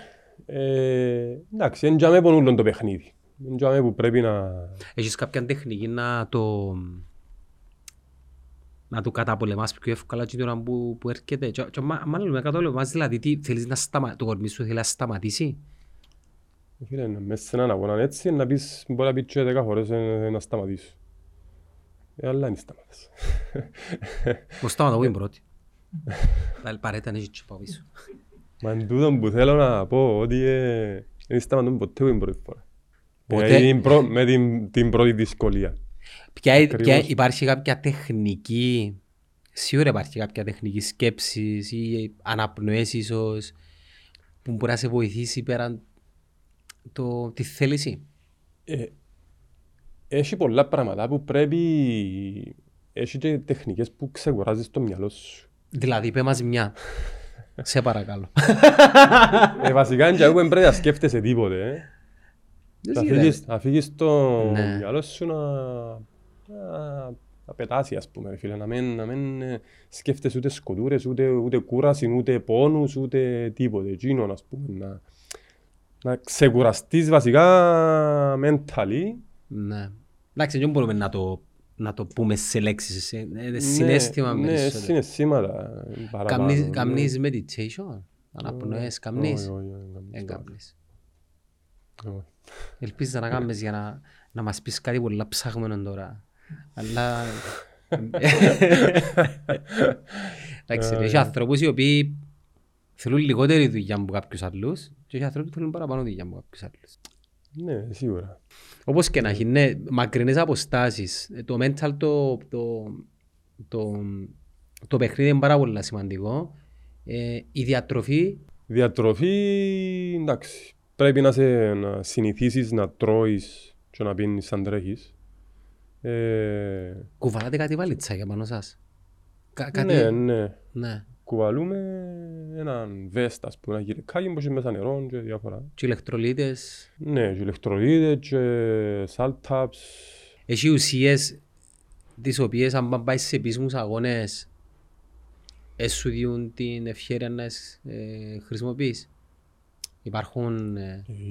εντάξει, εντιαμε πονούλον το παιχνίδι. Εντιαμε που πρέπει να... Έχεις κάποια τεχνική να το... να του καταπολεμάς πιο εύκολα την ώρα που, που έρχεται. Και, και μα, μάλλον με καταπολεμάς, δηλαδή τι θέλεις να σταματήσει, το κορμί σου θέλει να σταματήσει. Φίλε, μέσα σε έναν αγώνα έτσι, να πεις, μπορεί να πεις και δέκα φορές ε, να σταματήσω. Ε, αλλά είναι σταματάς. Ο σταματά που είναι πρώτη. Παρέτα να και πάω πίσω. Μα εν τούτον που θέλω να πω ότι ε, δεν σταματούμε ποτέ που είναι πρώτη φορά. Ποτέ. Με την, την πρώτη δυσκολία. Ποια, ποια, υπάρχει κάποια τεχνική, σίγουρα υπάρχει κάποια τεχνική σκέψη ή αναπνοές ίσως που μπορεί να σε βοηθήσει πέραν το, τη θέληση. Ε, έχει πολλά πράγματα που πρέπει, έχει και τεχνικές που ξεκουράζεις το μυαλό σου. Δηλαδή πέ μας μια, σε παρακαλώ. ε, βασικά και εγώ πρέπει να σκέφτεσαι τίποτε. Ε. Θα φύγεις το μυαλό σου να, να, να πετάσει, ας πούμε, φίλε, να μην, να μην σκέφτεσαι ούτε σκοτούρες, ούτε, ούτε κούραση, ούτε πόνους, ούτε τίποτε. Εκείνον, ας πούμε, να, να ξεκουραστείς βασικά mentally. Ναι. Εντάξει, δεν μπορούμε να το, να το πούμε σε λέξεις, είναι συναίσθημα ναι, περισσότερο. Ναι, συναισθήματα παραπάνω. Καμνείς meditation, αναπνοές, καμνείς. Δεν καμνείς. Ελπίζω να κάνεις για να, να μας πεις κάτι πολλά ψάχνουμε τώρα. Αλλά... Εντάξει, έχει ανθρώπους οι οποίοι θέλουν λιγότερη δουλειά από κάποιους άλλους και έχει ανθρώπους που θέλουν παραπάνω δουλειά από κάποιους άλλους. Ναι, σίγουρα. Όπως και να έχει, ναι, μακρινές αποστάσεις. Το mental, το, το, το, το παιχνίδι είναι πάρα πολύ σημαντικό. Ε, η διατροφή... Διατροφή, εντάξει. Πρέπει να, σε, να συνηθίσεις να τρώεις και να πίνεις σαν τρέχεις. Ε... Κουβαλάτε κάτι βαλίτσα για πάνω σας. Κα, κάτι... Ναι, ναι, ναι. Κουβαλούμε έναν βέστα, ας πούμε, ένα γυρεκάκι που έχει μέσα νερό και διάφορα. Και ηλεκτρολίτες. Ναι, και ηλεκτρολίτες και σάλταπς. Έχει ουσίες τις οποίες αν πάει σε επίσημους αγώνες σου διούν την ευχαίρεια να ε, χρησιμοποιείς. Υπάρχουν...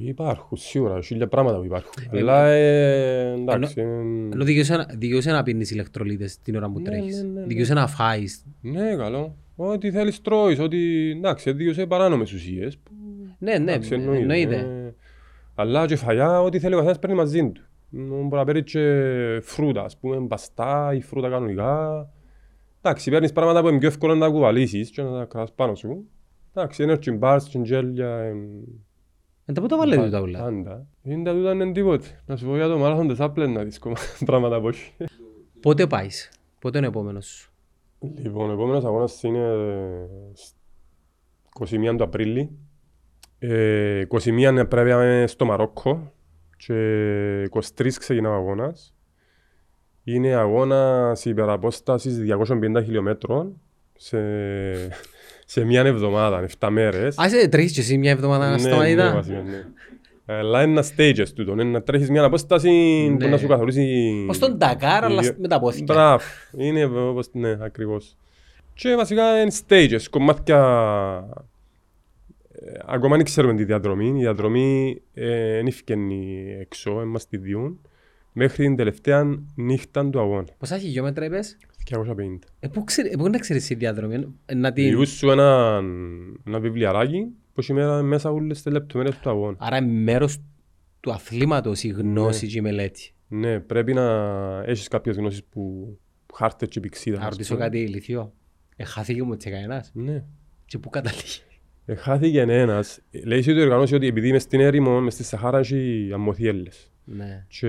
Υπάρχουν, σίγουρα, χίλια πράγματα που υπάρχουν. Ε, Αλλά, ε, εντάξει... Ενώ δικαιούσε να πίνεις ηλεκτρολίτες την ώρα που ναι, τρέχεις. Ναι, ναι, ναι. Δικαιούσε να φάεις. Ναι, καλό. Ό,τι θέλεις τρώεις, ό,τι... Εντάξει, δικαιούσε παράνομες ουσίες. Που... Ναι, ναι, εντάξει, εννοείται. εννοείται. Αλλά και φαγιά, ό,τι θέλει ο καθένας παίρνει μαζί του. Μπορεί να παίρνει και φρούτα, ας πούμε, μπαστά ή φρούτα κανονικά. Εντάξει, παίρνεις πράγματα που είναι πιο εύκολο να τα κουβαλήσεις και να τα κρατάς πάνω σου. Εντάξει, energy bars, τσιντζέλια... Εν τα πού τα βάλετε τούτα ούλα. Πάντα. Είναι τα τούτα είναι τίποτε. Να σου πω για το μάραθον της άπλες να δεις πράγματα που όχι. Πότε πάεις, πότε είναι ο επόμενος σου. Λοιπόν, ο επόμενος αγώνας είναι είκοσι μία του Απρίλη. είκοσι μία πρέπει να είμαι στο Μαρόκο και είκοσι τρία ξεκινά ο αγώνας. Είναι αγώνας υπεραπόστασης διακόσια πενήντα χιλιόμετρων σε... Σε μια εβδομάδα, εφτά μέρες. Α, είσαι τρέχεις και εσύ μια εβδομάδα να σταματήτα. Ναι, βασικά, ναι. Αλλά είναι ένα stages τούτο, είναι να τρέχεις μια απόσταση που να σου καθορίσει... Ως τον Ντακάρ, αλλά με τα πόθηκια. Μπράβο, είναι όπως, ναι, ακριβώς. Και βασικά είναι stages, κομμάτια... Ακόμα δεν ξέρουμε τη διαδρομή, η διαδρομή δεν έφυγαινε έξω, δεν μας τη διούν. Μέχρι την τελευταία νύχτα του αγώνα. Πόσα χιλιόμετρα είπες? διακόσια πενήντα. Ε, πού να ξέρεις η διαδρομή. Λιούσου ένα βιβλιαράκι που σήμερα μέσα όλες τις λεπτομέρειες του αγώνα. Άρα είναι μέρος του αθλήματος η γνώση και η μελέτη. Ναι, πρέπει να έχεις κάποιες γνώσεις που χάρτες και πηξίδα. Να ρωτήσω κάτι ηλίθιο. Εχάθηκε μου τσεκαενάς. Ναι. Και πού καταλήγει. Εχάθηκε ένας. Λέει ότι οργανώσει ότι επειδή είμαι στην έρημο, μες στη Σαχάρα έχει αμμοθίελλες. Ναι. Και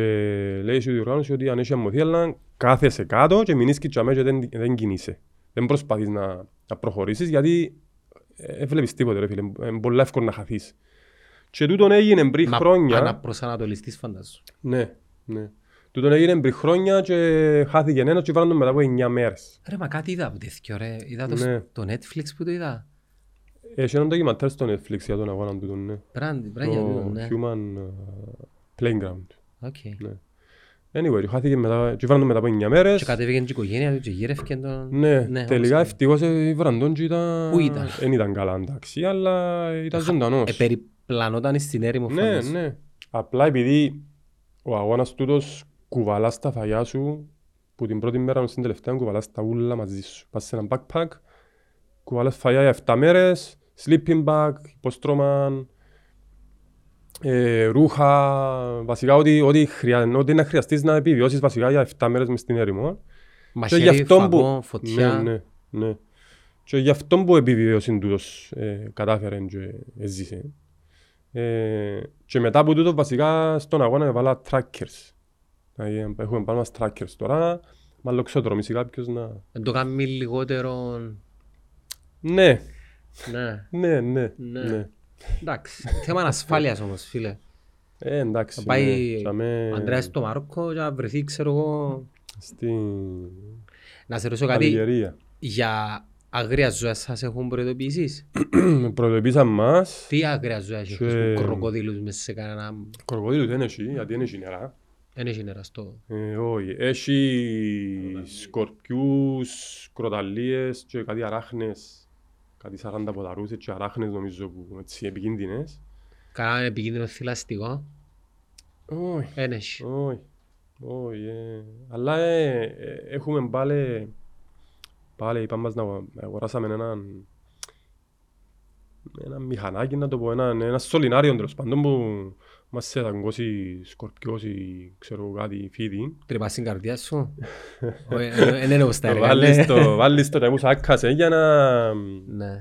λέει ότι οργανώσει ότι αν έχει αμμοθίελλα, κάθεσαι κάτω και μείνεις κοιτσαμέ και δεν, δεν κινείσαι. Δεν προσπαθείς να, να προχωρήσεις γιατί δεν βλέπεις τίποτε ρε φίλε. Είναι πολύ εύκολο να χαθείς. Και τούτον έγινε πριν χρόνια. Μα αναπροσανατολιστής φαντάζομαι. Ναι, ναι. Τούτον έγινε πριν χρόνια και χάθηκε ένας και βάλαν τον μετά από εννιά μέρες. Ρε μα κάτι είδα που τέθηκε ρε. Είδα το, ναι. Το Netflix που το είδα. Έχει έναν ντοκιμαντέρ στο Netflix για τον αγώνα τούτον, ναι. Brand, brand το ναι. Human uh, Playground. Okay. Ναι. Anyway, χάθηκε μετά, και βάλαν τον μετά από εννιά μέρες. Και κατέβηκε και η οικογένεια του και γύρευκε τον... Ναι, ναι τελικά ευτυχώς βραν τον και ήταν... Πού ήταν. Εν ήταν καλά εντάξει, αλλά ήταν ζωντανός. Πλανόταν στην έρημο φαντάς. Ναι, ναι. Απλά επειδή ο αγώνας τούτος κουβαλάς τα φαγιά σου που την πρώτη μέρα στην τελευταία κουβαλάς τα ούλα μαζί σου. Πας σε έναν backpack, κουβαλάς φαγιά για εφτά μέρες, sleeping bag, υποστρώμα, ε, ρούχα, βασικά ό,τι, ό,τι, χρεια, ό,τι να χρειαστείς να επιβιώσεις βασικά για εφτά μέρες μες στην έρημο. Μαχαίρι, φαγό, που... φωτιά. Ναι, ναι, ναι. Και γι' αυτό που επιβιώσεις τούτος ε, κατάφερε και έζησε. Ε, και μετά από τούτο βασικά στον αγώνα έβαλα trackers. Δηλαδή, έχουμε πάνω μας trackers τώρα, μάλλον ξετρομήσει κάποιος να... Εν το κάνει λιγότερο... Ναι. Ναι. ναι, ναι, ναι, ναι. Εντάξει, θέμα ανασφάλειας όμως φίλε. Ε, εντάξει. Θα πάει ο ναι, Ανδρέας στο Μαρόκο και να βρεθεί ξέρω εγώ... Στην... Να σε ρωτήσω κάτι Αλγερία. Για... Αγρία ζωές σας έχουν προειδοποιήσεις. Προειδοποιήσαν μας. Τι αγρία ζωές έχουν, κροκοδίλους μέσα σε κανένα... Κροκοδίλους δεν έχει, γιατί δεν έχει νερά. Δεν έχει νερά στο... Όχι, έχει σκορπιούς, κροταλίες και κάτι αράχνες. Κάτι σαράντα ποταρούς και αράχνες νομίζω που έτσι επικίνδυνες. Κανένα επικίνδυνο θηλαστικό. Όχι. Δεν έχει. Όχι, αλλά έχουμε πάλι... Πάλι είπαμε μας να αγοράσαμε έναν, έναν μηχανάκι, να το πω, έναν, ένα σωληνάριο τέλος πάντων που μας έταγκώσει σκορπιός ή ξέρω κάτι φίδι. Τρυπάς στην καρδιά σου, δεν είναι όπως τα έργα. Βάλεις το νεμούσα άκασε για να... Ναι.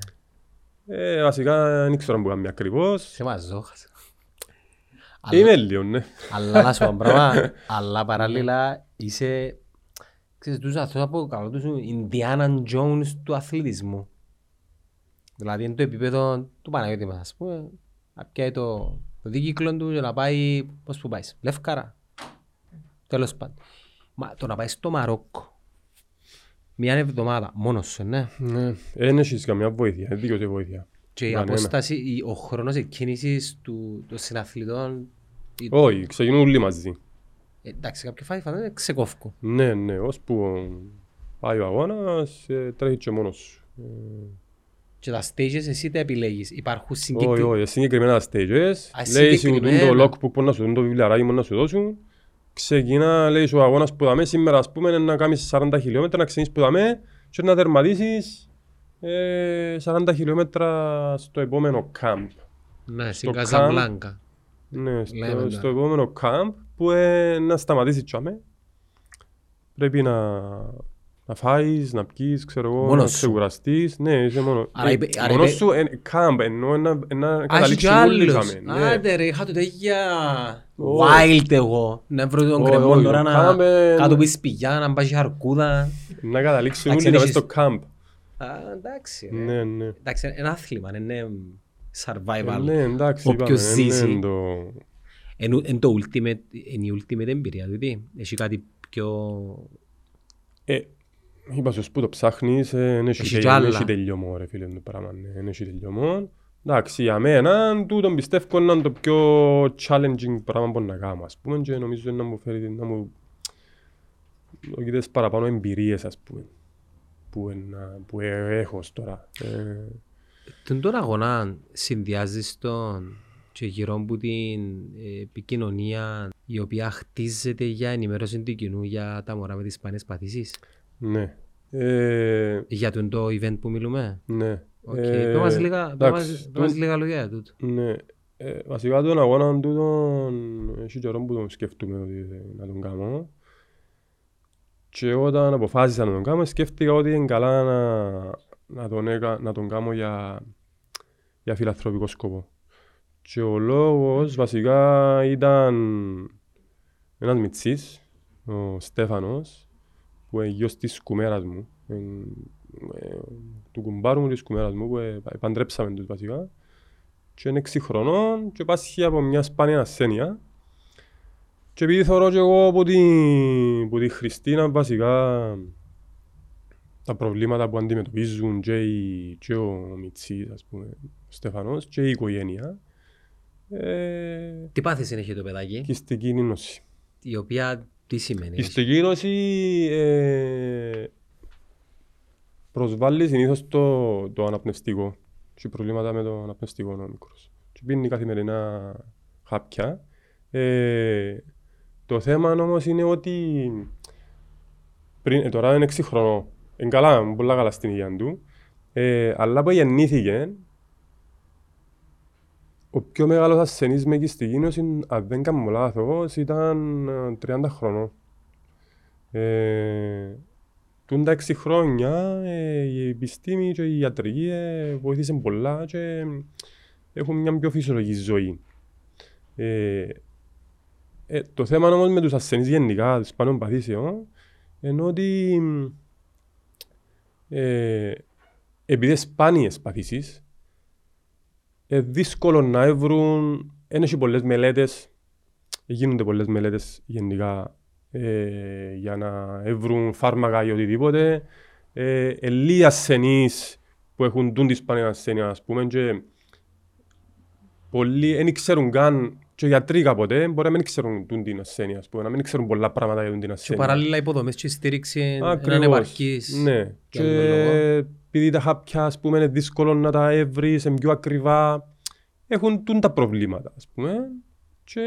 Ε, βασικά δεν ξέρω αν που κάνουμε ακριβώς. Σε μας ζώχασα. Είμαι λίγο, ναι. Αλλά να σου πω πράγμα, αλλά παράλληλα είσαι... Ξέρεις, τους αθλούς αποκαλώ τους Indiana Jones του αθλητισμού. Δηλαδή είναι το επίπεδο του Παναγιώτη μας, ας πούμε. Να πιάει το δίκυκλο του και να πάει, πώς που πάει, Λευκάρα. Τέλος πάντων. Μα το να πάει στο Μαρόκο, μια εβδομάδα, μόνος σου, ναι. Δεν έχεις καμιά βοήθεια, δεν δικαιώται βοήθεια. Και η απόσταση, ο χρόνος εκκίνησης των συναθλητών... Όχι, ξεκινούν όλοι μαζί. Εντάξει, κάποιο φάει φαντάζεται ξεκόφκο. Ναι, ναι, ώσπου πάει ο αγώνας, τρέχει και μόνος. Και τα stages εσύ τα επιλέγεις, υπάρχουν συγκεκριμένα... Όχι, όχι, συγκεκριμένα τα stages. Λέει σου το logbook που να σου δουν, το βιβλιαράκι που να σου δώσουν. Ξεκινά, λέει σου ο αγώνας που δαμε, σήμερα ας πούμε να κάνεις σαράντα χιλιόμετρα, να ξενείς που δαμε και να τερματίσεις σαράντα χιλιόμετρα στο επόμενο camp. Ναι, στην Καζαμπλάνκα. Ναι, στο, στο επόμενο camp που ε, να σταματήσεις τσάμε. Πρέπει να, να φάεις, να πιείς, ξέρω εγώ, να ξεκουραστείς. Ναι, είσαι μόνο. Άρα, ε, άρα, μόνος σου εν, camp εννοώ να, να καταλήξεις όλοι τσάμε. Ναι. Άντε ρε, είχα το τέτοια wild εγώ. Να βρω τον κρεμό τώρα να κάτω πεις σπηλιά, να μπάζει χαρκούδα. Να καταλήξεις όλοι τσάμε στο camp. Εντάξει ρε. Εντάξει, ένα άθλημα, είναι... Survival, όποιος ζήσει, είναι η ultimate εμπειρία, δηλαδή, έχει κάτι πιο... Είπα σας που το ψάχνεις, δεν έχει τελειωμό ρε φίλε το πράγμα, δεν έχει τελειωμό. Εντάξει, για μένα, τούτον πιστεύω είναι το πιο challenging πράγμα που να κάνω, ας πούμε, και νομίζω να μου φέρει, να μου δοκίτες παραπάνω εμπειρίες, ας πούμε, που έχω τώρα. Τον τον αγώνα συνδυάζεις τον και γύρω από την επικοινωνία η οποία χτίζεται για ενημέρωση του κοινού για τα μωρά με τις σπάνιες παθήσεις. Ναι, Ε... Για τον το event που μιλούμε. Ναι. Okay. Ε... Πε μας λίγα, τούν... λίγα λόγια τούτο. Ναι. Ε, βασικά τον αγώνα τούτον έχει καιρό που τον σκεφτούμε ότι να τον κάνω. Και όταν αποφάσισα να τον κάνω, σκέφτηκα ότι είναι καλά να, να, τον, έκα, να τον κάνω για, για φιλανθρωπικό σκοπό. Και ο λόγος βασικά ήταν ένας μητσής, ο Στέφανος, που είναι γιος της κουμέρας μου, ε, ε, του κουμπάρου μου της κουμέρας μου, που ε, παντρέψαμε τους βασικά. Και είναι έξι χρονών και πάσχει από μια σπάνια ασθένεια. Και επειδή θεωρώ και εγώ από τη, από τη Χριστίνα βασικά τα προβλήματα που αντιμετωπίζουν και, η, και ο Μιτσής, ας πούμε, ο Στεφανός και η οικογένεια. Ε, τι πάθη συνέχει το παιδάκι? Κυστική νόση. Η οποία τι σημαίνει? Κυστική νόση ε, προσβάλλει συνήθως το, το αναπνευστικό. Και προβλήματα με το αναπνευστικό είναι ο μικρός. Και πίνει καθημερινά χάπια. Ε, το θέμα όμως είναι ότι πριν, ε, τώρα είναι έξι χρονών. Είναι καλά, πολλά καλά στην υγεία του. Ε, αλλά που γεννήθηκε, ο πιο μεγάλος ασθενής με κυστική νόση, αν δεν κάνω λάθος, ήταν τριάντα χρονών. Ε, Τούν τα έξι χρόνια ε, η επιστήμη και η ιατρική ε, βοήθησαν πολλά και ε, έχουν μια πιο φυσιολογική ζωή. Ε, ε, το θέμα όμως με τους ασθενείς γενικά, τους πάνω παθήσεων, είναι ότι ε, επειδή σπάνιες παθήσεις, ε, δύσκολο να βρουν, δεν έχει πολλές μελέτες, γίνονται πολλές μελέτες γενικά, Ε, για να βρουν φάρμακα ή οτιδήποτε. Ε, ε, Λίγοι ασθενείς που έχουν τούν τις σπάνιες ασθένειες, ας πούμε, και πολλοί δεν ξέρουν καν, και γιατροί κάποτε, μπορεί να μην ξέρουν τούν την ασθένεια, ας πούμε, να μην ξέρουν πολλά πράγματα για την ασθένεια. Και παράλληλα υποδομές και στήριξη είναι επαρκής. Ναι, και επειδή τα χάπια, ας πούμε, είναι δύσκολο να τα βρεις, είναι πιο ακριβά, έχουν τούν τα προβλήματα, ας πούμε. Και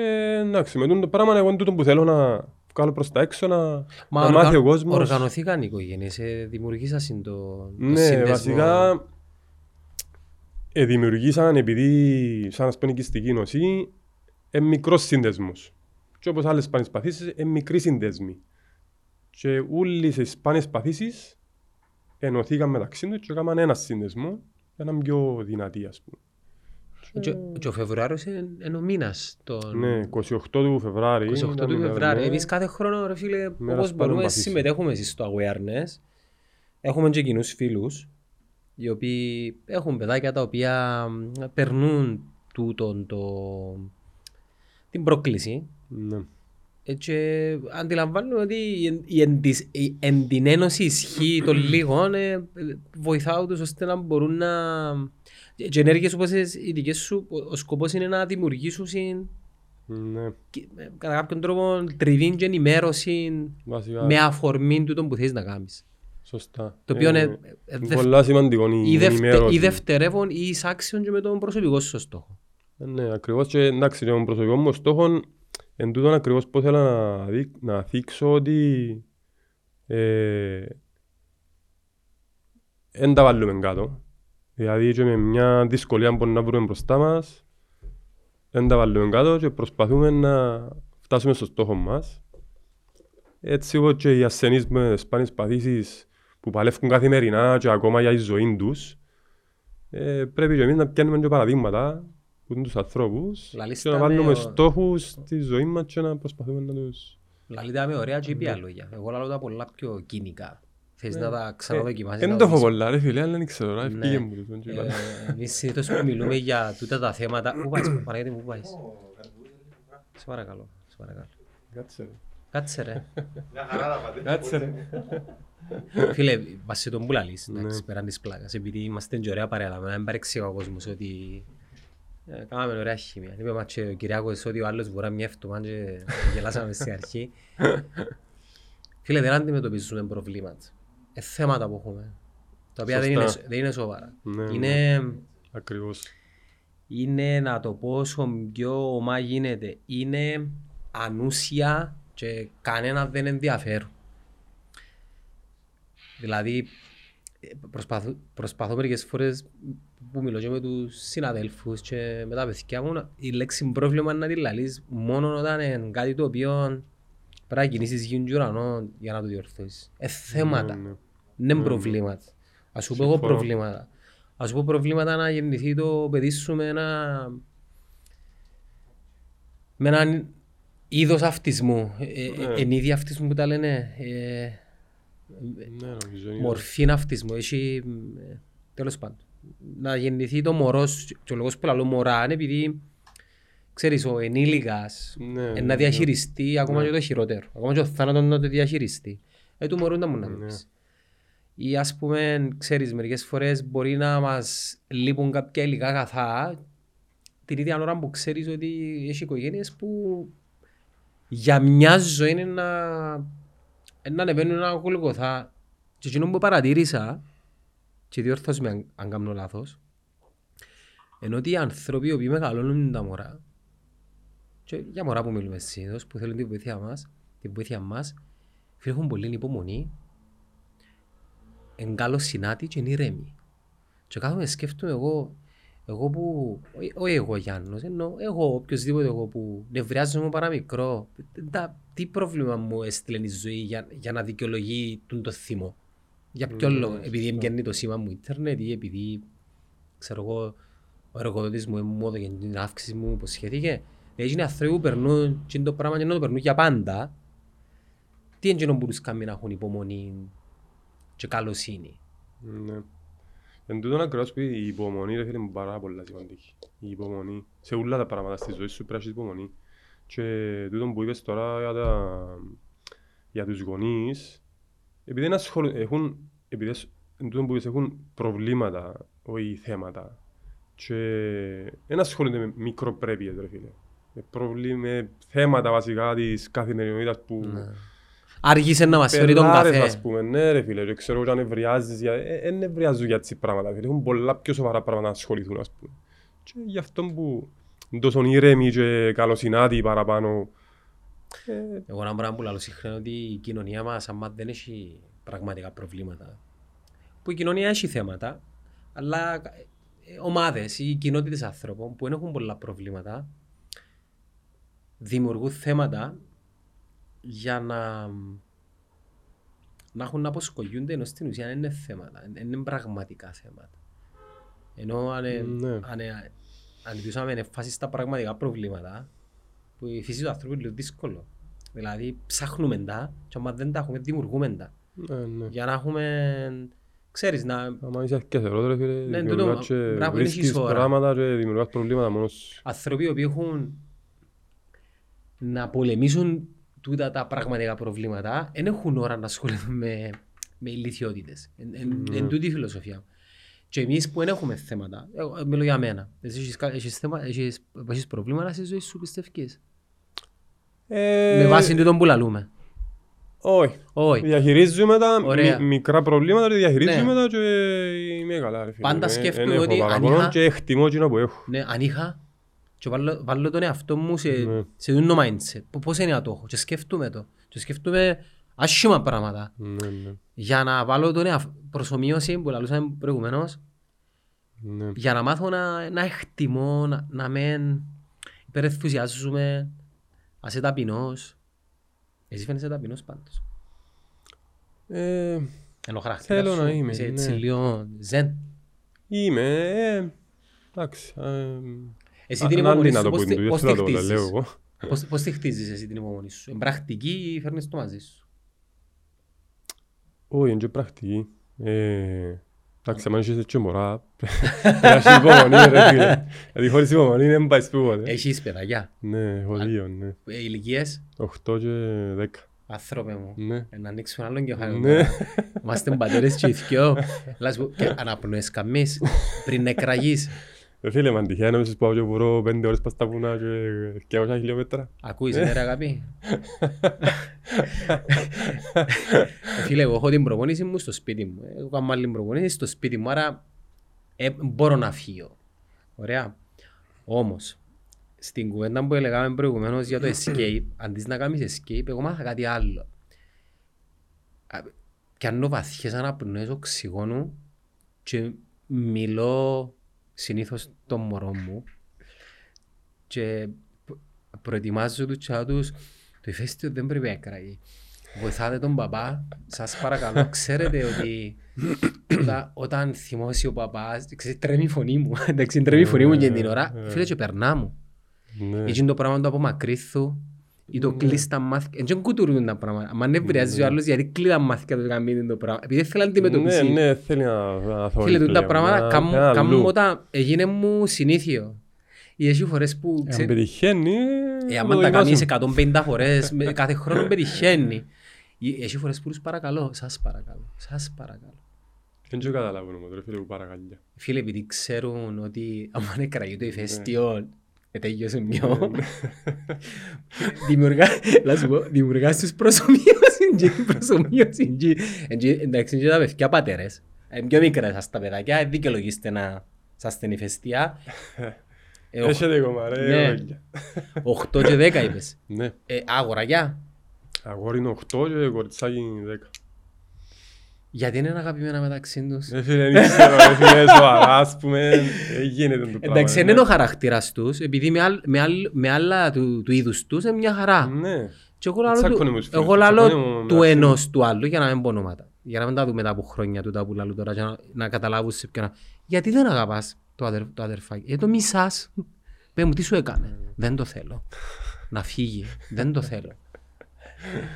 εντάξει, με τούν το πράγμα εγώ είναι τούτο που θέλω να βγάλω προς τα έξω, να, Μα, να οργα... μάθει ο κόσμος. Οργανωθήκαν οι οικογένειες, ε, δημιουργήσαν το, το ναι, σύνδεσμο. Ναι, βασικά ε, δημιουργήσαν επειδή σαν να σπάνει κυστική νοσή, ε, μικρός σύνδεσμος. Και όπως άλλες σπάνιες παθήσεις, ε, μικροί σύνδεσμοι. Και όλοι σε σπάνιες παθήσεις ενωθήκαν μεταξύ τους και έκαναν ένα σύνδεσμο, έναν πιο δυνατή, ας πούμε. Και, και ο Φεβρουάριος είναι ο μήνας. Τον... Ναι, εικοστή όγδοη του Φεβρουάριου. εικοστή όγδοη του Φεβρουάριου. Εμείς κάθε χρόνο, ρε φίλε, όπως μπορούμε, συμμετέχουμε εσείς στο awareness. Έχουμε και κοινούς φίλους, οι οποίοι έχουν παιδάκια τα οποία περνούν τούτον το... την πρόκληση. Ναι. Και αντιλαμβάνουμε ότι η ενδυνένωση ισχύει των λίγων ε, βοηθάω τους ώστε να μπορούν να... Και ενέργειες όπως οι δικές σου, ο σκοπός είναι να δημιουργήσουν ναι. Και, κατά κάποιον τρόπο τριβήν και ενημέρωση με αφορμή τούτο που θες να κάνεις. Σωστά. Το οποίο ε, είναι πολλά σημαντικό η ενημέρωση. Ή δευτερεύον ή εισάξιον και με τον προσωπικό σου στόχο. Ναι, ακριβώς και εντάξει, τον προσωπικό μου στόχο εν τούτον ακριβώς πώς θέλω να, δει, να θίξω ότι ε, εν τα βάλουμε κάτω. Δηλαδή και με μια δυσκολία μπορεί να βρούμε μπροστά μας, δεν τα βάλουμε κάτω και προσπαθούμε να φτάσουμε στο στόχο μας. Έτσι όπως και οι ασθενείς με σπάνιες παθήσεις που παλεύουν καθημερινά και ακόμα για τη ζωή τους, ε, πρέπει και εμείς να πιάνουμε και παραδείγματα που είναι τους ανθρώπους και να βάλουμε ο... στόχους στη ζωή μας και να προσπαθούμε να τους... Λαλίτα με ωραία και ήπια λόγια. Εγώ λαλώ τα πολλά πιο κοινικά. Θες να τα ξαναδοκιμάσεις. Δεν το έχω πολλά ρε φίλε, αλλά δεν ξέρω ρε, πήγε μου. Εμείς συνήθως που μιλούμε για τούτα τα θέματα... Πού πάεις, Παναγιώτη μου, πού πάεις. Σε παρακαλώ, σε παρακαλώ. Κάτσε ρε. Κάτσε ρε. Κάτσε ρε. Φίλε, βάσει τον που λαλείς, πέραν της πλάκας, επειδή είμαστε και ωραία παρέα, αλλά δεν παρεξήγα ο κόσμος ότι... Κάμαμε ωραία χημία. Είπαμε και ο Κυριάκος ότι ο άλλος βουρά μια ευτομάν και γελάσαμε στην αρχή. Φίλε, δεν αντιμετωπίζουμε προβλήματα. Ε, θέματα που έχουμε, τα οποία δεν είναι, δεν είναι σοβαρά. Ναι, είναι, ναι. Ακριβώς. Είναι να το πω όσο πιο ομά γίνεται. Είναι ανούσια και κανένα δεν ενδιαφέρουν. Δηλαδή, προσπαθώ, προσπαθώ μερικές φορές που μιλώ και με τους συναδέλφους και με τα παιδιά μου, η λέξη πρόβλημα να τη λαλείς μόνο όταν είναι κάτι το οποίο πρέπει να κινήσεις γύρω του ουρανό για να το διορθώσεις. Ε, θέματα, ναι, ναι. ναι, ναι προβλήματα. Ναι. Ας σου πω εγώ προβλήματα. Ας σου πω προβλήματα να γεννηθεί το παιδί σου με ένα... με έναν είδος αυτισμού, ναι. ε, εν είδη αυτισμού που τα λένε, ε, ναι, μορφή αυτισμού, έχει, τέλος πάντων. Να γεννηθεί το μωρός, και ο λόγος που λέω μωρά είναι επειδή, ξέρεις, ο ενήλικας ναι, ε, να διαχειριστεί ναι. ακόμα ναι. και το χειρότερο, ακόμα και ο θάνατος να το διαχειριστεί. Ε, του μωρούν τα μου να πεις. Ναι. Ή ας πούμε, ξέρεις, μερικές φορές μπορεί να μας λείπουν κάποια υλικά αγαθά, την ίδια ώρα που ξέρεις ότι έχει οικογένειες που για μια ζωή είναι να, να ανεβαίνουν ένα Γολγοθά. Και εκείνο που παρατήρησα, και διόρθως με αν, αν κάνω λάθος, ενώ ότι οι άνθρωποι που μεγαλώνουν τα μωρά, και για μωρά που μιλούμε συνήθως, που θέλουν τη βοήθεια μας, τη βοήθεια μας, έχουν πολύ υπομονή, εν καλό συνάτη και είναι ηρέμοι. Και κάθομαι σκέφτομαι εγώ, εγώ που, όχι εγώ Γιάννος, ενώ εγώ οποιοσδήποτε εγώ που νευριάζομαι παρά μικρό, τα, τι πρόβλημα μου έστειλε η ζωή για, για να δικαιολογεί τον το θύμο. Για ποιο mm, λόγο, επειδή έμπιανε το σήμα μου ίντερνετ ή επειδή, ξέρω εγώ, ο εργοδότης μου έμμοδο για την αύξηση μου που σχετήκε. Δηλαδή είναι άνθρωποι που περνούν και είναι το πράγμα και να το περνούν για πάντα. Τι έγινε που τους κάνουν να έχουν υπομονή και καλοσύνη. Mm, εν τούτον ακριβώς που η υπομονή ρε φίλε μου πάρα πολλά σημαντική. Η υπομονή. Σε όλα τα πράγματα στη ζωή σου πρέπει να έχεις υπομονή. Και τούτον που είπες τώρα για, τα... για τους γονείς, επειδή, ασχολου... έχουν... επειδή εν τούτον που είπες έχουν προβλήματα, όχι θέματα, και δεν ασχολούνται με μικροπρέπειες ρε φίλε. Με, προβλή... με θέματα βασικά της καθημερινότητας που... Mm. Άργησε να μας φέρει τον καφέ. Ας πούμε, ναι ρε φίλε, ξέρω ότι αν ευριάζεις, δεν ευριάζουν για τις πράγματα, έχουν πολλά πιο σοβαρά πράγματα να ασχοληθούν, ας πούμε. Και γι' αυτό που τόσο ήρεμοι και καλοσυνάτοι παραπάνω. Εγώ ένα πράγμα που λαλώ συχνά ότι η κοινωνία μας άμα δεν έχει πραγματικά προβλήματα. Που η κοινωνία έχει θέματα, αλλά ομάδες ή κοινότητες ανθρώπων που δεν έχουν πολλά προβλήματα, δημιουργούν θέματα για να, να έχουν να αποσκογιούνται, ενώ στην ουσία είναι θέματα, είναι πραγματικά θέματα. Ενώ αν, ναι. αν, αν διούσαμε εμφάσεις στα πραγματικά προβλήματα, που η φύση του ανθρώπου είναι δύσκολο. Δηλαδή ψάχνουμε τα και άμα δεν τα έχουμε δημιουργούμε τα. Ναι, ναι. Για να έχουμε, ξέρεις να... Άμα είσαι αρκεσερότερο και δημιουργάς και βρίσκεις πράγματα και δημιουργάς προβλήματα μόνος. Ανθρώποι οι οποίοι έχουν να πολεμήσουν τούτα τα πραγματικά προβλήματα, δεν έχουν ώρα να ασχοληθούν με, με ηλιθιότητες. Mm. Εν τούτη η φιλοσοφία μου. Και εμείς που δεν έχουμε θέματα, εγώ, μιλώ για μένα. Εσύ έχεις προβλήματα στη ζωή σου πιστεύκες. Ε... Με βάση τούτον που λαλούμε. Όχι. Όχι. Διαχειρίζουμε τα μι, μικρά προβλήματα, διαχειρίζουμε ναι. τα και είμαι καλά. Ρε, πάντα σκέφτομαι ότι αν είχα... Και εκτιμώ εκείνο που έχω. Ναι, αν είχα... Και βάλω, βάλω τον εαυτό μου σε, mm. σε το mindset. Πώς είναι να το έχω. Και σκέφτομαι το. Και σκέφτομαι άσχημα πράγματα. Mm, mm. Για να βάλω τον εαυτό προσομοίωση που λαλούσαμε προηγουμένως. Mm. Για να μάθω να, να εκτιμώ, να, να μεν υπερενθουσιάζομαι. Ας είσαι ταπεινός. Εσύ φαίνεσαι ταπεινός πάντως. Ε, ενώ χαρακτήρας θέλω σου, να είμαι. Είσαι ναι. έτσι λίγο ζεν. Είμαι. Εντάξει. Ε, ε, Εσύ την υπομονή σου, πώς τη χτίζεις εσύ την υπομονή σου, εμπρακτική ή φέρνεις το μαζί σου? Όχι, είναι πρακτική. Εντάξει, αν είσαι και μωρά, έχεις υπομονή ρε φίλε. Γιατί χωρίς υπομονή δεν πάει σπούποτε. Έχεις παιδάκια. Ναι, έχω δύο, ναι. Ηλικίες? οκτώ και δέκα. Άνθρωπε μου, να ανοίξουν άλλον και χάρη. Είμαστε μπατέρες και ηθικιό. Αναπνοές καμίς, πριν νεκραγείς. Φίλε, μαν τυχαία νομίζεις που εγώ μπορώ πέντε ώρες πας τα βουνά και διακόσια χιλιόμετρα. Ακούεις, είναι ρε αγάπη. Φίλε, εγώ έχω την προπονήση μου στο σπίτι μου. Εγώ κάνω άλλη προπονήση στο σπίτι μου, άρα μπορώ να φύγω. Ωραία. Όμως, στην κουβέντα που έλεγαμε προηγουμένως για το escape, αντί να κάνεις escape, εγώ μάθα κάτι άλλο. και αν βαθιές αναπνοές οξυγόνου και μιλώ συνήθως των μωρών μου και προετοιμάζω τους τσάτους, το ηφαίστειο δεν πρέπει να εκραγεί. Βοηθάτε τον παπά, σας παρακαλώ, ξέρετε ότι όταν, όταν θυμώσει ο παπάς, τρέμει η φωνή μου, εντάξει, τρέμει η φωνή μου και την ώρα, φίλε και περνά μου. Έτσι το πράγμα το απομακρύθω ή το κλείς τα μάθηκα, έτσι δεν κουτουρούν τα πράγματα. Μα νευριάζει ο άλλος γιατί κλεί τα μάθηκα το καμίνι το πράγμα, επειδή θέλει να αντιμετωπίσει. Ναι, ναι, θέλει να θωρεί. Φίλε, τα πράγματα κάνουν όταν έγινε μου συνήθειο. Ή εσύ φορές που... Αν πετυχαίνει... Αν τα κάνεις εκατόν πενήντα φορές, κάθε χρόνο πετυχαίνει. Ή εσύ φορές που τους παρακαλώ, σας παρακαλώ, σας παρακαλώ. Δεν το καταλάβουν όμως, ρε φίλε που παρακαλιά. Φίλε, επειδή ξέρουν ότι άμα είναι κραγιό το ηφαίστειο, ετέγιωσε μοιό, δημιουργάς τους προσωμείωσης. Εντάξει, είναι τα παιδιά πατέρες, είναι πιο μικρά σας τα παιδάκια, δικαιολογήστε να σας την ηφαιστεία. Έχετε κομμαρέα. οκτώ και δέκα είπες. Ναι. Αγοραγιά. Αγόρι είναι οκτώ και κοριτσάκι είναι δέκα. Γιατί είναι αγαπημένα μεταξύ τους. Δεν ξέρω, δεν σοβαρά, ας πούμε, γίνεται το πράγμα. Εντάξει, είναι ο χαρακτήρας τους, επειδή με άλλα του είδους τους είναι μια χαρά. Ναι. Εγώ λαλώ του ενός του άλλου για να μην πω ονόματα. Για να μην τα δούμε μετά από χρόνια του τα που λαλούν τώρα και να καταλάβουν σε ποιον. Γιατί δεν αγαπάς το αδερφάκι, γιατί το μισάς. Πες μου τι σου έκανε, δεν το θέλω. Να φύγει, δεν το θέλω.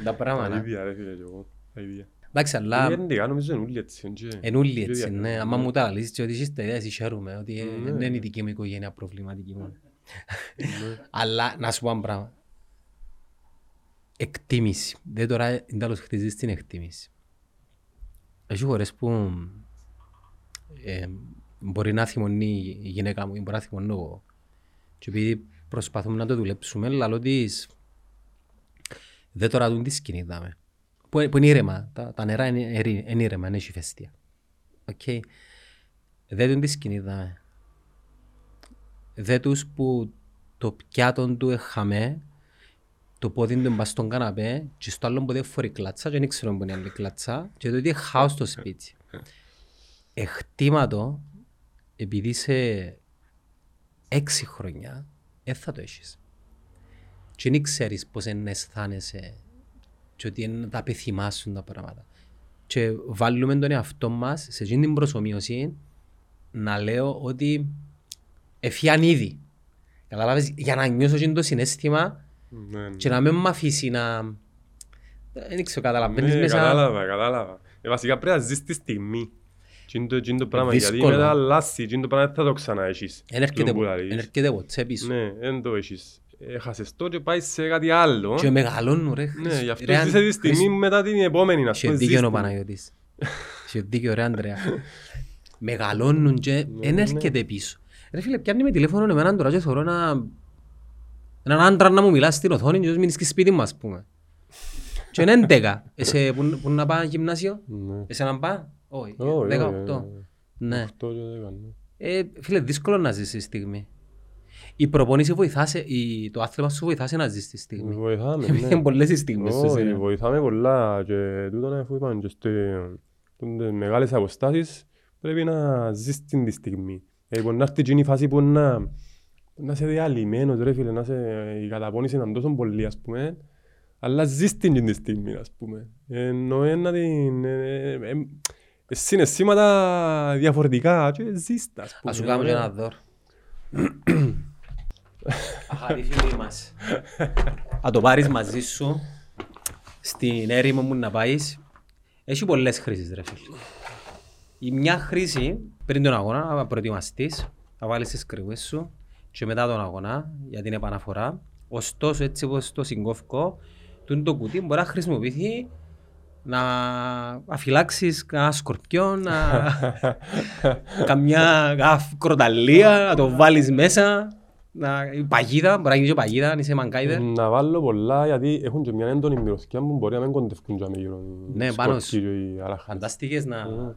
Τα πράγματα. Τα ίδια ρε φίλε και εγώ, τα ίδια. Εντάξει αλλά... Νομίζω εν ούλοι έτσι. Εν ούλοι έτσι, ναι. Αν μου τα λύσεις και ότι είσαι τελειά, εσύ χαίρομαι ότι δεν είναι η δική μου οικογένεια προβληματική μόνο. Αλλά να σου πω ένα πράγμα. Εκτίμηση. Δεν τώρα εντάλλως χτίζεις την εκτίμηση. Έχει χωρές που... Μπορεί να θυμώνει η γυναίκα μου, μπορεί να θυμώνω εγώ. Και επειδή προσπαθούμε να το δουλέψουμε, λαλό της δεν το ρατούν τη σκηνή, δάμε. Που, που είναι ήρεμα, τα, τα νερά είναι, είναι ήρεμα, είναι ηφαίστεια. Okay. Δεν του τη σκηνή, δάμε. Δε τους που το πιάτον του έχαμε, το πόδι του μπα στον καναπέ και στο άλλο που δεν φορεί κλάτσα και δεν ξέρω που είναι άλλη κλάτσα και το ότι χάω στο σπίτι. Εκτίματο, επειδή είσαι έξι χρόνια, δεν θα το έχεις. Και δεν ξέρεις πώς να αισθάνεσαι και ότι να τα επιθυμάσουν τα πράγματα. Και βάλουμε τον εαυτό μας σε εκείνη την προσομοίωση να λέω ότι εφιάν ήδη. Καταλάβες, για να νιώσω εκείνο το συναίσθημα ναι, ναι. Και να μην μ' αφήσει να... Δεν ξέρω, καταλαβαίνεις ναι, μέσα... Κατάλαβα, κατάλαβα. Ε, βασικά πρέπει να ζεις τη στιγμή. Τι είναι το πράγμα, γιατί μετά αλλάζει, τι είναι το πράγμα, θα το ξαναέχεις. Εν έρχεται WhatsApp πίσω. Ναι, εν το έχεις. Έχασες το και πάει σε κάτι άλλο. Και μεγαλώνουν ρε. Ναι, γι' αυτό ζήσε τη στιγμή μετά την επόμενη. Σε δίκαιο ο Παναγιώτης. Σε δίκαιο ρε Ανδρέα. Μεγαλώνουν και εν έρχεται πίσω. Ρε φίλε, πιάνει με τηλέφωνο εμένα τώρα και θωρώ έναν άντρα να μου μιλάς στην οθόνη και μείνεις και σπίτι μου ας πούμε. Και είναι έντεκα. Εσέ που να πάω γυμνάσιο, εσέ να πάω. Όχι, δεκαοκτώ. Ναι. Φίλε, δύσκολο να ζεις τη στιγμή. Η προπόνηση βοηθάσε, το άθλημα σου βοηθάσε να ζεις τη στιγμή. Βοηθάμε, ναι. Είναι πολλές οι στιγμές. Όχι, βοηθάμε πολλά και τούτο αφού είπαμε και στις μεγάλες αποστάσεις πρέπει να ζεις την στιγμή. Να έρθει και η φάση που να είσαι διαλυμένος ρε φίλε, η καταπώνηση είναι τόσο πολύ ας πούμε. Αλλά ζεις την στιγμή ας πούμε. Εννοεί να την... Συναισθήματα διαφορετικά και ζήστα. Ας σου κάνω και ένα δώρο. Αχαρή φίλοι μας. Αν το πάρεις μαζί σου, στην έρημο μου να πάεις, έχει πολλές χρήσεις ρε φίλοι. Η μια χρήση πριν τον αγώνα, να προετοιμαστείς, να βάλεις τις κρυβές σου και μετά τον αγώνα για την επαναφορά. Ωστόσο έτσι όπως το συγκόφκο, το κουτί μπορεί να χρησιμοποιηθεί να αφυλάξεις κανένα σκορπιό, να... καμιά κροταλία, να το βάλεις μέσα, να... παγίδα, μπορεί να γίνει και παγίδα αν είσαι μανκάιδερ. Να βάλω πολλά γιατί έχουν και μια έντονη μυρωθιά που μπορεί να μην κοντεύκουν και γύρω ναι, πάνω σου. Φανταστικές να... Mm.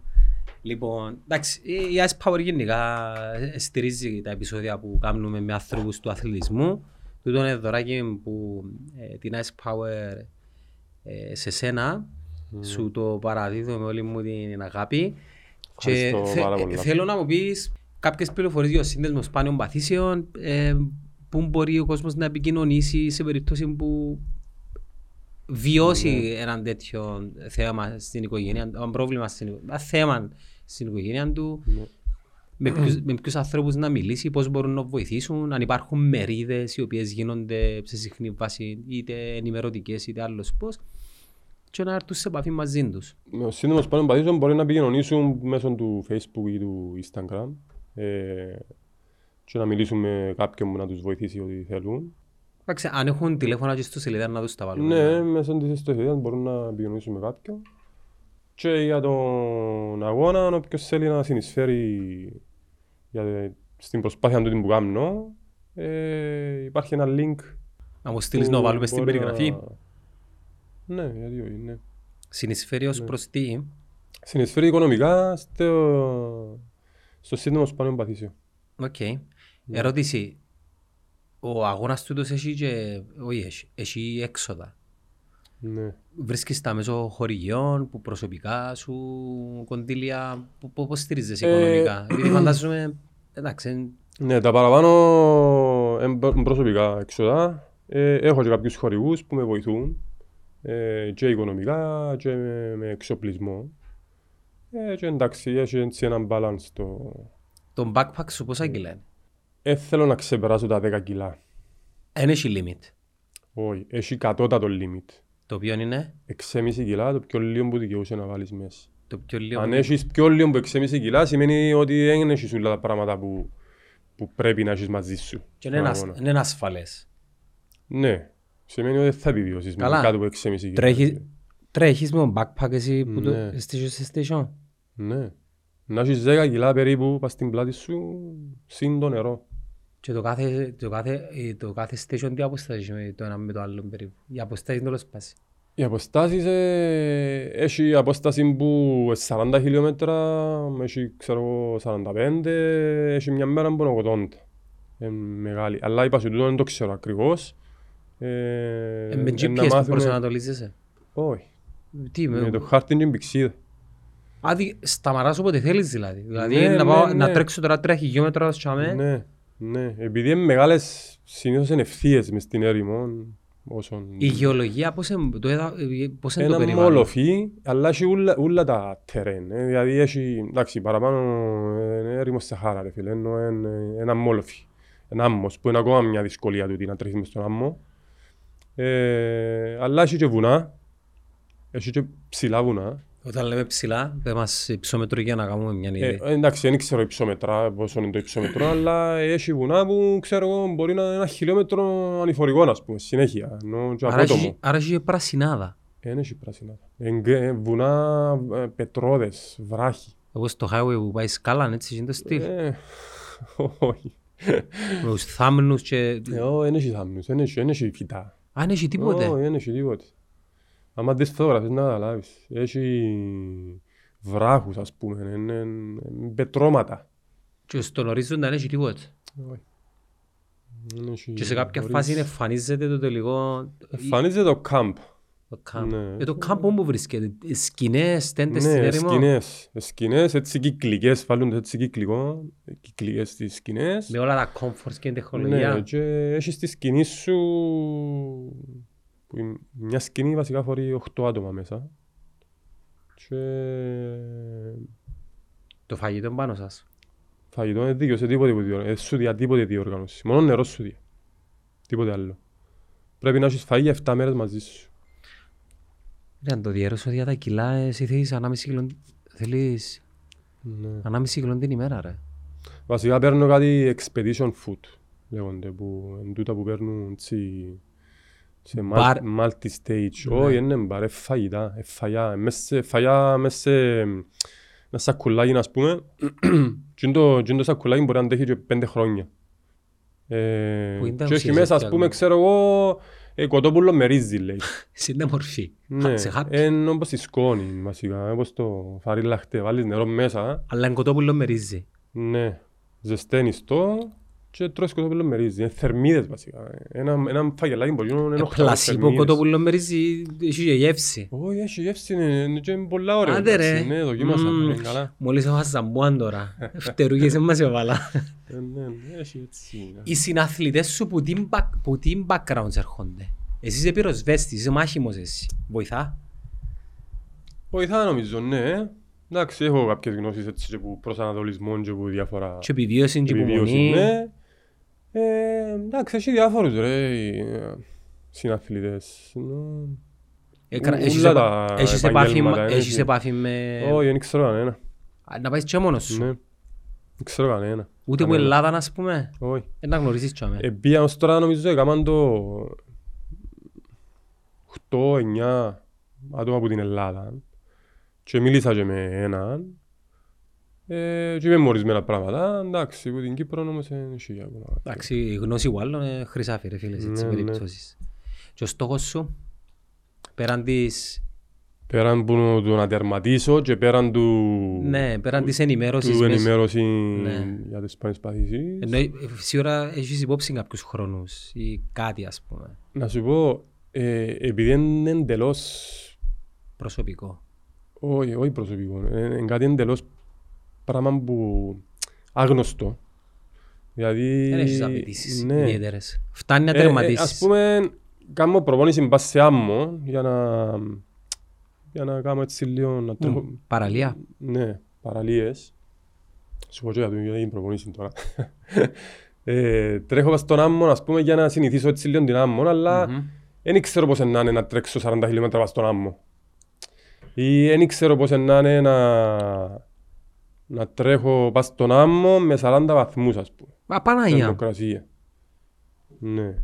Λοιπόν, εντάξει, η Ice Power γενικά στηρίζει τα επεισόδια που κάνουμε με άνθρωπους του αθλητισμού. Τούτο είναι δωράκι που ε, την Ice Power... σε σένα Mm. Σου το παραδίδω με όλη μου την αγάπη. Και θε, θέλω να μου πεις κάποιες πληροφορίες για σύνδεσμο σπάνιων παθήσεων, ε, πού μπορεί ο κόσμος να επικοινωνήσει σε περίπτωση που βιώσει mm. έναν τέτοιο θέμα στην οικογένεια, ένα πρόβλημα στην οικογένεια, θέμα στην οικογένεια του. Mm. Με ποιους, με ποιους ανθρώπους να μιλήσει, πώς μπορούν να βοηθήσουν, αν υπάρχουν μερίδες οι οποίες γίνονται σε συχνή βάση, είτε ενημερωτικές είτε άλλος πώς, και να έρθουν σε επαφή μαζί τους. Ο σύνδεσμος πάνω παθήσεων μπορεί να επικοινωνήσουν μέσω του Facebook ή του Instagram ε, και να μιλήσουν με κάποιον που να τους βοηθήσει ό,τι θέλουν. Εντάξει, αν έχουν τηλέφωνα και στο σελίδα να τους τα βάλουν. Ναι, μέσω της ιστοσελίδας μπορούν να επικοινωνήσουν με κάποιον. Και για τον αγώνα, όποιος θέλει να συνεισφέρει για, στην προσπάθεια του που κάνω, ε, υπάρχει ένα link. Να μου στείλεις να βάλουμε στην περιγραφή. Να... Ναι, γιατί όχι, ναι. Συνεισφέρει ως ναι. προς τι? Συνεισφέρει οικονομικά στο, στο σύνδεσμο σπάνιων παθήσεων. Οκ. Okay. Yeah. Ερώτηση. Ο αγώνας τούτος έχει και... όχι, έχει έξοδα. Ναι. Βρίσκεις τα μέσω χορηγιών, που προσωπικά σου, κονδύλια, πώς στηρίζεσαι ε... οικονομικά? Δηλαδή φαντάζομαι, εντάξει. Ναι, τα παραπάνω προσωπικά εξοδά. Ε, έχω και κάποιους χορηγούς που με βοηθούν ε, και οικονομικά και με, με εξοπλισμό. Ε, και εντάξει, έχει έτσι έναν balance το... Τον backpack σου πόσα κιλά είναι? Ε, θέλω να ξεπεράσω τα δέκα κιλά. Εν έχει limit? Όχι, έχει κατώτατο limit. Το ποιον είναι? έξι κόμμα πέντε κιλά, το πιο λίγο που δικαιούσε να βάλεις μέσα. Το πιο λίγο... Αν έχεις πιο λίγο που έξι κόμμα πέντε κιλά, σημαίνει ότι δεν έχεις όλα τα πράγματα που, που πρέπει να έχεις μαζί σου. Και είναι, ασ... είναι ασφαλές. Ναι, σημαίνει ότι δεν θα επιβιώσεις με κάτω από έξι κόμμα πέντε κιλά. Τρέχεις, τρέχεις με τον backpack εσύ που ναι. το στήσιο. Ναι. Να έχεις δέκα κιλά περίπου πας στην πλάτη σου, σύν το νερό. Και το κάθε, το κάθε, το κάθε station τι αποστάσεις με το ένα με το άλλο περίπου? Οι αποστάσεις δεν όλες πάση. Οι αποστάσεις ε, έχει απόσταση που σαράντα χιλιόμετρα, έχει ξέρω σαράντα πέντε, έχει μια μέρα που είναι μεγάλη. Αλλά είπα σου τούτο δεν το ξέρω ακριβώς. Ε, ε, με τζι πι ες που μάθουμε... προσανατολίζεσαι? Όχι. Τι, με... με το χάρτη είναι πηξίδα. Άδει σταματάς όποτε θέλεις δηλαδή. Δηλαδή ναι, να, πάω, ναι, ναι. να τρέξω τώρα τρία χιλιόμετρα σ'αμέ. Ναι. Ναι, επειδή είναι μεγάλες συνήθως είναι ευθείες μες στην έρημο. Όσον... Η γεωλογία πώς είναι το, πώς είναι το περιβάλλον? Ένα μολοφύ, αλλά έχει όλα τα τερέν. Ε, δηλαδή έχει, εντάξει, παραπάνω είναι έρημος Σαχάρα, ρε φίλε, ενώ είναι ένα μολοφύ. Ένα άμμος, που είναι ακόμα μια δυσκολία του να τρέχει μες στον άμμο. Ε, αλλά έχει και βουνά, έχει και ψηλά βουνά. Όταν λέμε ψηλά, δεν μας υψόμετρο για να κάνουμε μια ιδέα. Ε, εντάξει, δεν ξέρω υψόμετρα, πόσο είναι το υψόμετρο, αλλά έχει βουνά που ξέρω μπορεί να είναι ένα χιλιόμετρο ανηφορικό, ας πούμε, συνέχεια. Άρα έχει πρασινάδα. Ε, δεν έχει πρασινάδα. Ε, βουνά, ε, πετρώδες, βράχη. Εγώ στο highway που πάει σκάλαν, έτσι γίνεται στυλ. Όχι. Με τους θάμνους και... Δεν έχει θάμνους, δεν έχει φυτά. Α, δεν έχει τίποτε. Δεν έχει τίποτε. Άμα δεις φωτογραφίες να καταλάβεις, έχει βράχους ας πούμε, είναι πετρώματα. Και στον ορίζοντα δεν έχει τίποτα. Όχι. Και σε κάποια φάση εμφανίζεται το τελικό... Εμφανίζεται το κάμπ. Το κάμπ. Ε, το κάμπ όπου βρίσκεται, σκηνές, τέντες στην έρημο. Ναι, σκηνές. Σκηνές έτσι κυκλικές, βάλουν έτσι κυκλικό, κυκλικές στις σκηνές. Με όλα τα comforts και την τεχνολογία. Ναι, και έχεις τη σκηνή σου... Που μια σκηνή βασικά φορεί οκτώ άτομα μέσα. Και... Το φαγητό πάνω σας. Φαγητό είναι δίκαιο σε τίποτε που διοργανώσει. Σου δια τίποτε διοργανώσει. Μόνο νερό σου δια. Τίποτε άλλο. Πρέπει να έχεις φαγή για επτά μέρες μαζί σου. Ρε, αν το διέρωσω δια τα κιλά, εσύ θέλεις ανάμιση κιλό την ημέρα, ρε. Βασικά παίρνω κάτι expedition food, λέγονται, που εν τούτα που παίρνουν τσι... Σε multi-stage, όχι, είναι μπαρ, εφαγητά, εφαγιά, μέσα σε ένα σακουλάκι, ας πούμε, και το σακουλάκι μπορεί να αντέχει και πέντε χρόνια. Και έχει μέσα, ας πούμε, ξέρω εγώ, κοτόπουλο με ρύζι, λέει. Είναι μορφή, σε χάπι. Είναι όπως η σκόνη, βασικά, όπως το φαρί λαχτέ, βάλεις νερό μέσα. Αλλά είναι κοτόπουλο με ρύζι. Ναι, ζεσταίνεις το. και τρως κοτόπουλο με ρύζι, είναι θερμίδες βασικά. Ένα, ένα φαγελάκι μπορεί να είναι ενοχλά θερμίδες. Πλασίπο κοτόπουλο με ρύζι, έχει και γεύση. Όχι, έχει γεύση, είναι και πολλά ωραία. Άντε ρε. Ναι, δοκίμασαμε, είναι καλά. Μόλις έφασα σαμπουάν τώρα, φτερούγες δεν μας έβαλα. Ναι, έχει έτσι. Οι συναθλητές σου που τι backgrounds έρχονται? Εσύ είσαι πυροσβέστης, είσαι μάχημος εσύ. Βοηθά? Βοηθά νομίζω, ναι. Εντάξει, έχω κάποιες γνώσεις έτσι και που προσανατολισμών και που διάφορα... Και επιβίωση και υπομονή. Ναι. Ε, εντάξει, έχει διάφορους ρε οι συναθλητές. Ούλα τα επαγγέλματα. Έχεις επάφη με... Όχι, δεν ξέρω κανένα. Να πάεις και μόνος σου. Ναι, δεν ξέρω κανένα. Ούτε που Ελλάδα, ας πούμε. Όχι. Να γνωρίσεις και αμένα. Επία ως τώρα νομίζω έκαναν το... οκτώ εννιά άτομα από την Ελλάδα. Και μίλησα και με έναν ε, και είπαμε ορισμένα πράγματα, εντάξει, από την Κύπρο όμως είναι χιλιά. Εντάξει, η γνώση που άλλων είναι χρυσάφι ρε φίλες, έτσι, ναι, περιπτώσεις. Ναι. Και ο στόχος σου, πέραν της... Πέραν που το να τερματίσω και πέραν του... Ναι, πέραν της ενημέρωσης. Του ενημέρωση ναι. Για τις πανεσπαθήσεις. Ενώ σίγουρα έχεις υπόψη κάποιους χρόνους ή κάτι ας πούμε. Να σου πω, ε, επειδή είναι εντελώς... προσωπικό. Όχι, όχι προσωπικό. Είναι κάτι εντελώς πράγμα που άγνωστο. Δηλαδή... Δεν έχεις απαιτήσεις ιδιαίτερες. Φτάνει να τερματίσεις. Ας πούμε, κάνω προπόνηση με πάση σε άμμο για να κάνω έτσι λίγο... Παραλία. Ναι, παραλίες. Σου πω για την προπόνηση τώρα. Τρέχω στον άμμο, ας πούμε, για να συνηθίσω έτσι λίγο την άμμο, αλλά δεν ξέρω πώς να είναι να τρέξω σαράντα χιλιόμετρα στον άμμο. Ή δεν ξέρω πώς να είναι να, να τρέχω πας στον άμμο με σαράντα βαθμούς, ας πούμε. Α, Παναγιά. Θερμοκρασία. Ναι.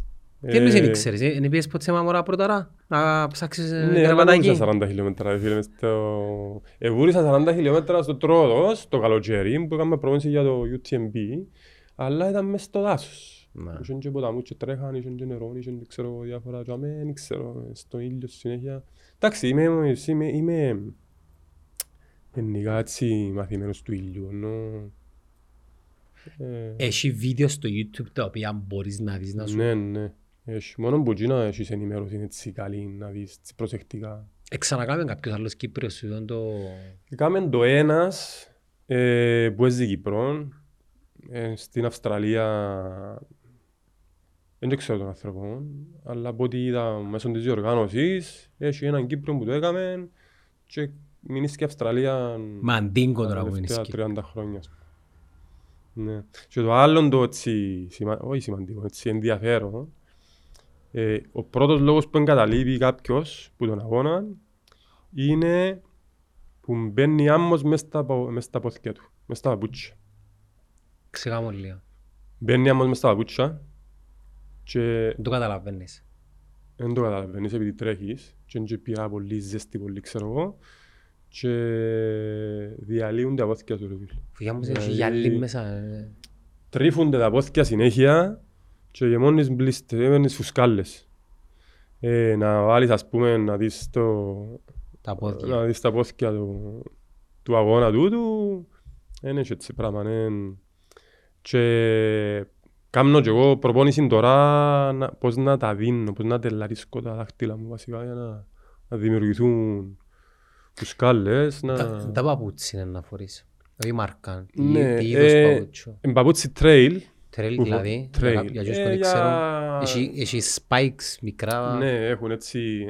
Τι εμείς δεν ξέρεις, δεν πήγες ποτέ μαμορά πρώτα, να ψάξεις τερματάκι. Ναι, εβούρισα σαράντα χιλιόμετρα, φίλε, στο... Εβούρισα σαράντα χιλιόμετρα στο Τρόοδος, το καλοκαίρι, που έκαμε προπόνηση για το γιου τι εμ μπι, αλλά ήταν μέσα στο δάσος. Είχαν και ποταμούς και τρέχαν, είχαν και νερό, είχαν και ξέρω διάφορα, δεν ξέρω, στον ήλιο συνέχεια. Εντάξει, είμαι, είμαι, είμαι γενικά έτσι μαθημένος του ήλιου, ενώ... Έχει βίντεο στο YouTube τα οποία μπορείς να δεις να σου... Ναι, ναι. Έχει. Μόνο που εκεί να έχεις ενημέρωση έτσι καλή, να δεις προσεκτικά. Εξανακάμεν κάποιος άλλος Κύπριος, ήταν το... Κάμεν το ένας ε, που έζησε Κύπρο, ε, στην Αυστραλία... Δεν ξέρω τον άνθρωπο, αλλά από ό,τι είδα μέσω της διοργάνωσης, έχει έναν Κύπρο που το έκαμε και μηνίσκει Αυστραλία Μαντίνκο τώρα που μηνίσκει. τριάντα χρόνια. Ναι. Και το άλλο το έτσι, σημα... όχι σημαντικό, έτσι ενδιαφέρον, ε, ο πρώτος λόγος που εγκαταλείπει κάποιος που τον αγώνα είναι που μπαίνει άμμος μέσα στα, στα πόθηκια του, μέσα στα παπούτσια. Ξεγάμω λίγο. Μπαίνει άμμος μέσα στα παπούτσια. Δεν το καταλαβαίνεις. Δεν το καταλαβαίνεις επειδή τρέχεις και είναι πειρά πολύ ζέστη, πολύ ξέρω εγώ και διαλύουν τα πόθηκια σου. Φυγιά μου, έχει γυαλί μέσα. Τρίφονται τα πόθηκια συνέχεια και γεμώνεις μπλίστες, γεμώνεις φουσκάλες. Να βάλεις ας πούμε να δεις τα πόθηκια του αγώνα τούτου. Είναι έτσι πράγμα, είναι... Κάμνω και εγώ προπόνηση τώρα να, πώς να τα δίνω, πώς να τελαρίσκω τα δάχτυλα μου βασικά για να, να δημιουργηθούν φουσκάλες. Να... Τα, τα παπούτσι είναι να φορείς, όχι μάρκα, ναι, τι είδος ε, παπούτσιο. Παπούτσι trail. Trail δηλαδή, trail. Για τους που δεν ξέρουν, έχει spikes μικρά. Ναι, έχουν έτσι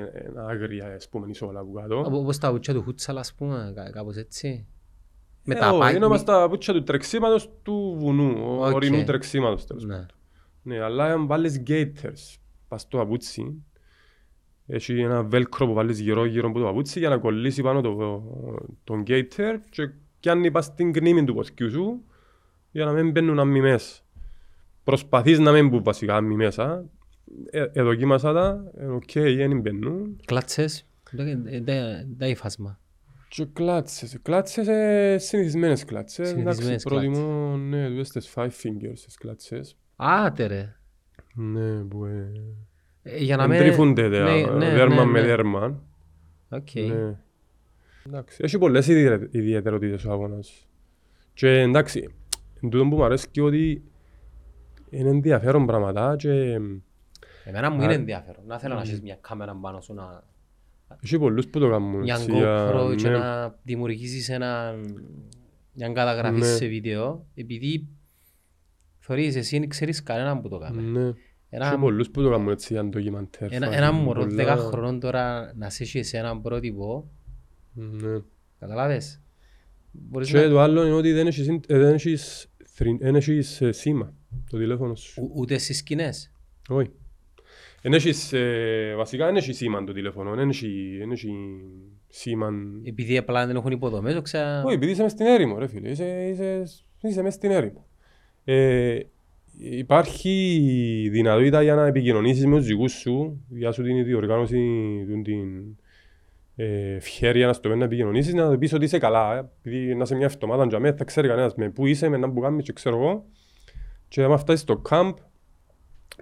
άγρια ας πούμε ισόλα από κάτω. Όπως τα παπούτσια του χούτσαλα ας πούμε, κάπως έτσι. Είναι όμως τα παπούτσια του τρεξίματος του βουνού, ορεινού τρεξίματος τέλος πάντων. Ναι, αλλά αν βάλεις gaiters πας στο παπούτσι, έχει ένα βέλκρο που βάλεις γύρω-γύρω από το παπούτσι για να κολλήσει πάνω τον gaiter και πιάνει πας στην κνήμη του ποθκιού σου για να μην μπαίνουν αμμοι μέσα. Προσπαθείς να μην μπουν βασικά αμμοι μέσα, εδοκίμασα τα, οκ, δεν μπαίνουν. Κλάτσες, δεν υφάσμα. Και κλάτσες, κλάτσες, συνηθισμένες κλάτσες. Συνηθισμένες κλάτσες. Προτιμώ, ναι, δες τις five fingers τις κλάτσες. Άτε ρε. Ναι, που εντρίφονται δέρμα με δέρμα. Οκ. Εντάξει, έχει πολλές ιδιαιτερότητες ο αγώνας. Και εντάξει, εν τούτο που μου αρέσει ότι Είναι ενδιαφέρον πράγματα και... Εμένα μου είναι ενδιαφέρον. Να θέλω να έχεις μια κάμερα πάνω σου να... Έχει πολλούς που το κάνουν. Μια GoPro και να δημιουργήσεις ένα... μια καταγραφή σε βίντεο. Επειδή θεωρείς εσύ, ξέρεις κανέναν που το κάνει. Έχει πολλούς που το κάνουν έτσι αν ντοκιμαντέρ. Ένα μωρό δέκα χρονών τώρα να σε έχεις έναν πρότυπο. Καταλάβες. Και το άλλο είναι ότι δεν έχεις σήμα το τηλέφωνο σου. Ούτε στις σκηνές. Όχι. Βασικά δεν έχει σήμα το τηλέφωνο, δεν έχει σήμα... Επειδή απλά δεν έχουν υποδομές, ξα... Όχι, επειδή είσαι μες στην έρημο ρε φίλε, είσαι μες στην έρημο. Υπάρχει δυνατότητα για να επικοινωνήσεις με τους δικούς σου, για σου την διοργάνωση, την ευχέρεια να στο πέντε να επικοινωνήσεις, να πεις ότι είσαι καλά, επειδή να σε μια εβδομάδα για μένα, θα ξέρει κανένας με πού είσαι, με έναν που κάνεις και ξέρω εγώ. Και άμα φτάσεις στο κάμπ,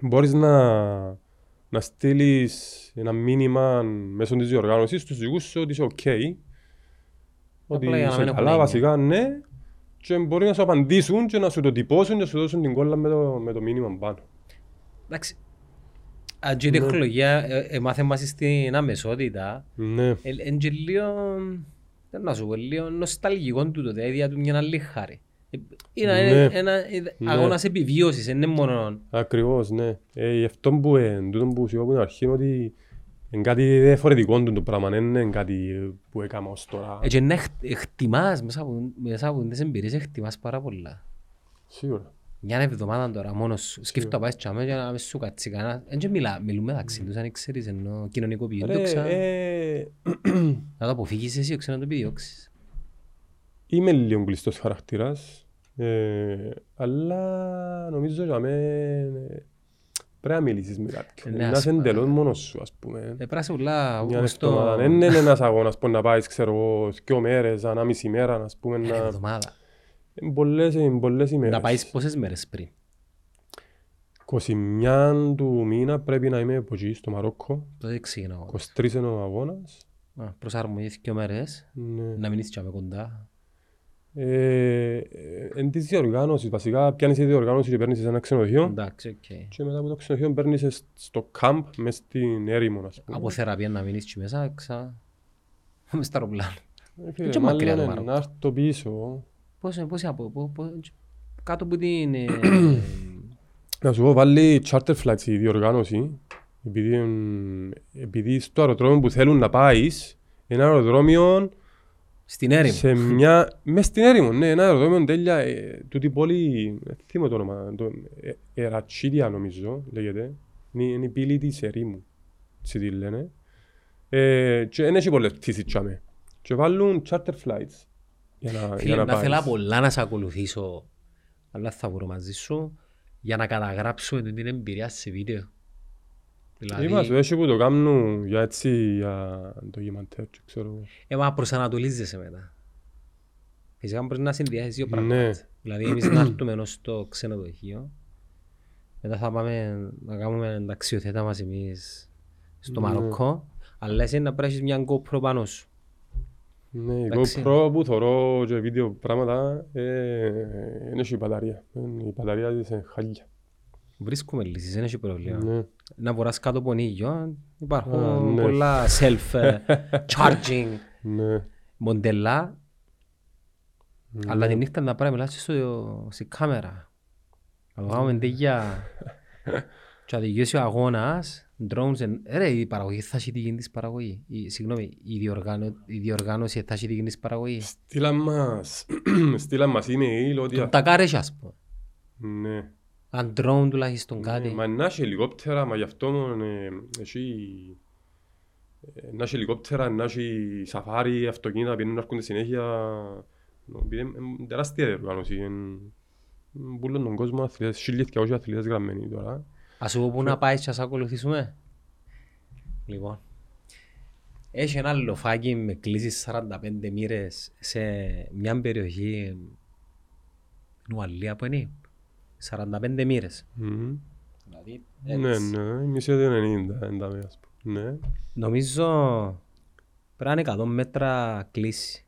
μπορείς να, να στείλεις ένα μήνυμα μέσω της διοργάνωσης στους δικούς σου ότι είσαι ok, ότι είσαι καλά, βασικά ναι, και μπορεί να σου απαντήσουν και να σου το τυπώσουν και να σου δώσουν την κόλλα με το, με το μήνυμα πάνω. Εντάξει. Αν η τεχνολογία μάθε μας στην αμεσότητα, είναι και λίγο νοσταλγικό τούτο, δηλαδή του μια άλλη χάρη. Είναι ένα αγώνας επιβίωσης, είναι μόνο... Ακριβώς, ναι. Γι' αυτό που σηκώπουν αρχήν ότι είναι κάτι διαφορετικό το πράγμα, είναι κάτι που έκανα ως τώρα. Έτσι να εκτιμάς, μέσα από τις εμπειρίες εκτιμάς πάρα πολλά. Σίγουρα. Μια εβδομάδα τώρα μόνος σου, σκέφτω πάει και να μην σου κάτσει κανένα. Εν και μιλούμε μεταξύ τους, αν ξέρεις, ενώ κοινωνικοποιούν το ξανά. Να το αποφύγεις εσύ, ξανά το επιδιώξεις. Είμαι λίγο κλειστός χαρακτήρας, ε, αλλά νομίζω ότι πρέπει να μιλήσεις με κάποιον. Να είσαι εντελώς μόνος σου, ας πούμε. Επράσει πολλά, όπως το... Δεν είναι ένας αγώνας που να πάεις, ξέρω εγώ, δυο μέρες, ανάμιση ημέρα, ας πούμε. Μια εβδομάδα. Πολλές, πολλές ημέρες. Να πάεις πόσες μέρες πριν. εικοστή πρώτη του μήνα πρέπει να είμαι από εκεί στο Μαρόκο. Τότε ξεκινά ο αγώνας. εικοστή τρίτη είναι ο αγώνας. Προσαρμογείς δυο μέρες, να μην είσαι κοντά. Εν της διοργάνωσης, βασικά πιάνεις τη διοργάνωση και παίρνεις σε ένα ξενοδοχείο και μετά από το ξενοδοχείο παίρνεις στο κάμπ μες στην έρημο. Από θεραπεία να μείνεις και μέσα, ξα... μες στα αεροπλάνα. Και μακριά το Μαρόκο. Να έρθω το πίσω. Πώς κάτω από την... Να σου πω, βάλει charter flights η διοργάνωση, επειδή στο αεροδρόμιο που θέλουν να πάεις, ένα αεροδρόμιο... Στην έρημο. Σε μια... Μες στην έρημο, ναι. Ένα αεροδρόμιο τέλεια, ε, τούτη πόλη, θυμώ το όνομα, το, ε, Ερατσίδια νομίζω λέγεται. Είναι, είναι η πύλη της ερήμου, έτσι τη λένε. Ε, και δεν έχει πολλές πτήσεις τσάμε. Και βάλουν charter flights για να, φίλε, για να, να πάεις. Θέλω πολλά να σε ακολουθήσω, αλλά θα μπορώ μαζί σου, για να καταγράψουμε την εμπειρία σε βίντεο. Δηλαδή... Είμαστε έτσι που το κάνουν για έτσι, για το γεμαντέρ, ξέρω. Ε, μα προσανατολίζεσαι μετά. Φυσικά πρέπει να συνδυάσεις δύο πράγματα. Δηλαδή εμείς να έρθουμε ενώ στο ξενοδοχείο, μετά θα πάμε να κάνουμε ταξιοθέτα μας εμείς στο Μαρόκο, αλλά εσύ να πράξεις μια GoPro πάνω σου. Ναι, η GoPro που θωρώ και βίντεο πράγματα, είναι η μπαταρία. Η μπαταρία είναι χάλια. Βρίσκουμε λύσεις, δεν έχει πρόβλημα. Να βοράς κάτω από νίγιο, υπάρχουν πολλά self-charging μοντελά. Αλλά τη νύχτα να πρέπει να μιλάσεις στη κάμερα. Να το κάνουμε τέτοια και να δικαιώσει ο αγώνας, drones, ρε η παραγωγή θα έχει τη γίνει της παραγωγής. Συγγνώμη, η διοργάνωση θα έχει τη γίνει της παραγωγής. Στείλα μας, στείλα μας email. Τον τακάρεσαι ας πω. Ναι. Αν drone τουλάχιστον κάτι. Μα να έχει ελικόπτερα, μα γι' αυτό να έχει ελικόπτερα, να έχει σαφάρι, αυτοκίνητα, πηγαίνουν να έρχονται συνέχεια. Είναι τεράστια διοργάνωση. Πούλον τον κόσμο, χίλιες και όχι αθλητές γραμμένοι τώρα. Ας σου πω πού να πάει και ας ακολουθήσουμε. Λοιπόν, έχει ένα λοφάκι με κλείσεις σαράντα πέντε μοίρες σε μια περιοχή Νουαλία που είναι. σαράντα πέντε μοίρες. Mm-hmm. Δηλαδή, ναι, ναι, μισό είναι ενενήντα εντάμε, ας πούμε. Ναι. Νομίζω πρέπει να είναι εκατό μέτρα κλείσει.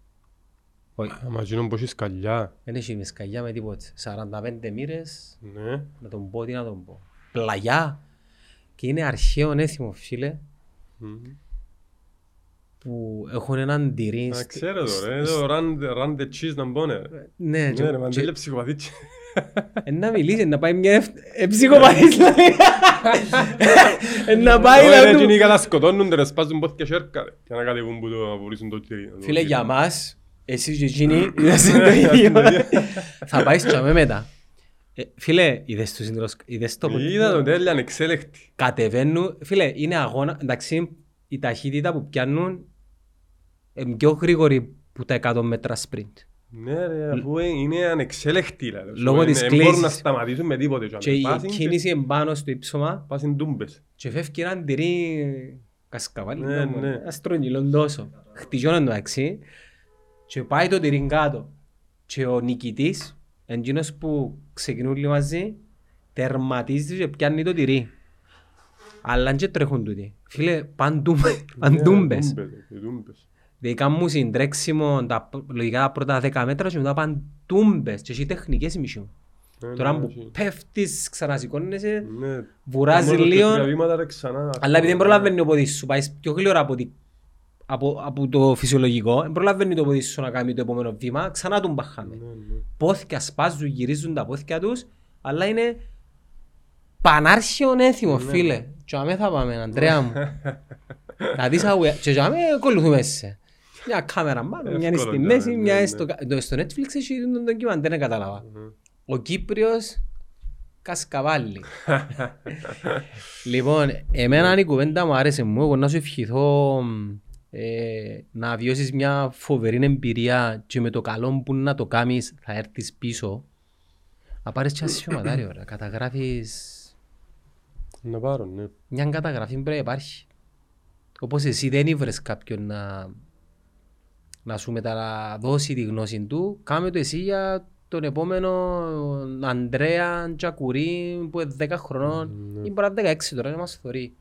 Μα γίνουν πως η σκαλιά. Δεν έχει σκαλιά με τίποτε. σαράντα πέντε μοίρες, ναι. Να τον πω, τι να τον πω. Πλαγιά. Και είναι αρχαίο έθιμο, φίλε. Mm-hmm. Που έχουν έναν τυρί. Να ξέρω εδώ, ρε. Εδώ, run the cheese να μπώνε. Ναι, ρε, μα είναι ψυχοπαθήτσι. Να μιλήσει, να πάει μια ψυχοπαθήτσι. Να πάει να του... Είναι καλά σκοτώνουν, ρε, σπάζουν πόθη και σέρκα, ρε. Και να κατεβούν που το βουλήσουν το τυρί. Φίλε, για μας, εσείς και εκείνοι, θα πάει στο μετά. Φίλε, είδες το... Είδα το τέλειο, ανεξέλεκτη. Κατεβαίνουν, φίλε, είναι αγώνα, εντάξει, η ταχύτητα που πιάνουν είναι πιο γρήγορη που τα εκατό μέτρα sprint. Ναι ρε, αφού είναι ανεξέλεκτη. Λόγω της κλίσης. Δεν μπορούν να σταματήσουν με τίποτε. Και η κίνηση εμπάνω στο ύψωμα. Πάσουν τούμπες. Και φεύγει έναν τυρί κασκαβάλι. Ναι, ναι. Αστρογγυλόν τόσο. Χτυζώναν το αξί. Και πάει το τυρί κάτω. Και ο νικητής, εντύνος που ξεκινούν λίγο μαζί, τερματίζει και πιάνει το τυρί. Αλλά και τρέχουν τούτοι. Φίλε, παντούμπες. Δηλαδή κάνουν συντρέξιμο λογικά τα πρώτα δέκα μέτρα και μετά παντούμπες. Και έχει τεχνικές μισού. Τώρα που πέφτεις, ξανασηκώνεσαι, βουράζει λίγο. Αλλά επειδή δεν προλαβαίνει το πόδι σου, πάει πιο γλυόρα από το φυσιολογικό, δεν προλαβαίνει το πόδι σου να κάνει το επόμενο βήμα, ξανά τον παχάμε. Πόθηκια σπάζουν, γυρίζουν τα πόθηκια τους, αλλά είναι πανάρχιον έθιμο, φίλε. Και αμέ θα πάμε, Ανδρέα μου. Να δεις αγουέα. Και αμέ κολουθούμε σε. Μια κάμερα πάνω, μια είναι στη μέση, μια είναι στο Netflix. Έχει τον ντοκιμαντέρ, δεν καταλάβα. Ο Κύπριος κασκαβάλι. Λοιπόν, εμένα η κουβέντα μου άρεσε μου. Εγώ να σου ευχηθώ να βιώσεις μια φοβερή εμπειρία και με το καλό που να το κάνεις θα έρθεις πίσω. Να πάρεις και ασιωματάριο, να καταγράφεις... Να πάρω, ναι. Μια καταγραφή πρέπει να υπάρχει. Όπως εσύ δεν ήβρες κάποιον να, να σου μεταδώσει τη γνώση του, κάμε το εσύ για τον επόμενο Ανδρέα Τζιακουρή που είναι δέκα χρονών mm, ή μπορεί να είναι δεκαέξι τώρα, να μας θωρεί.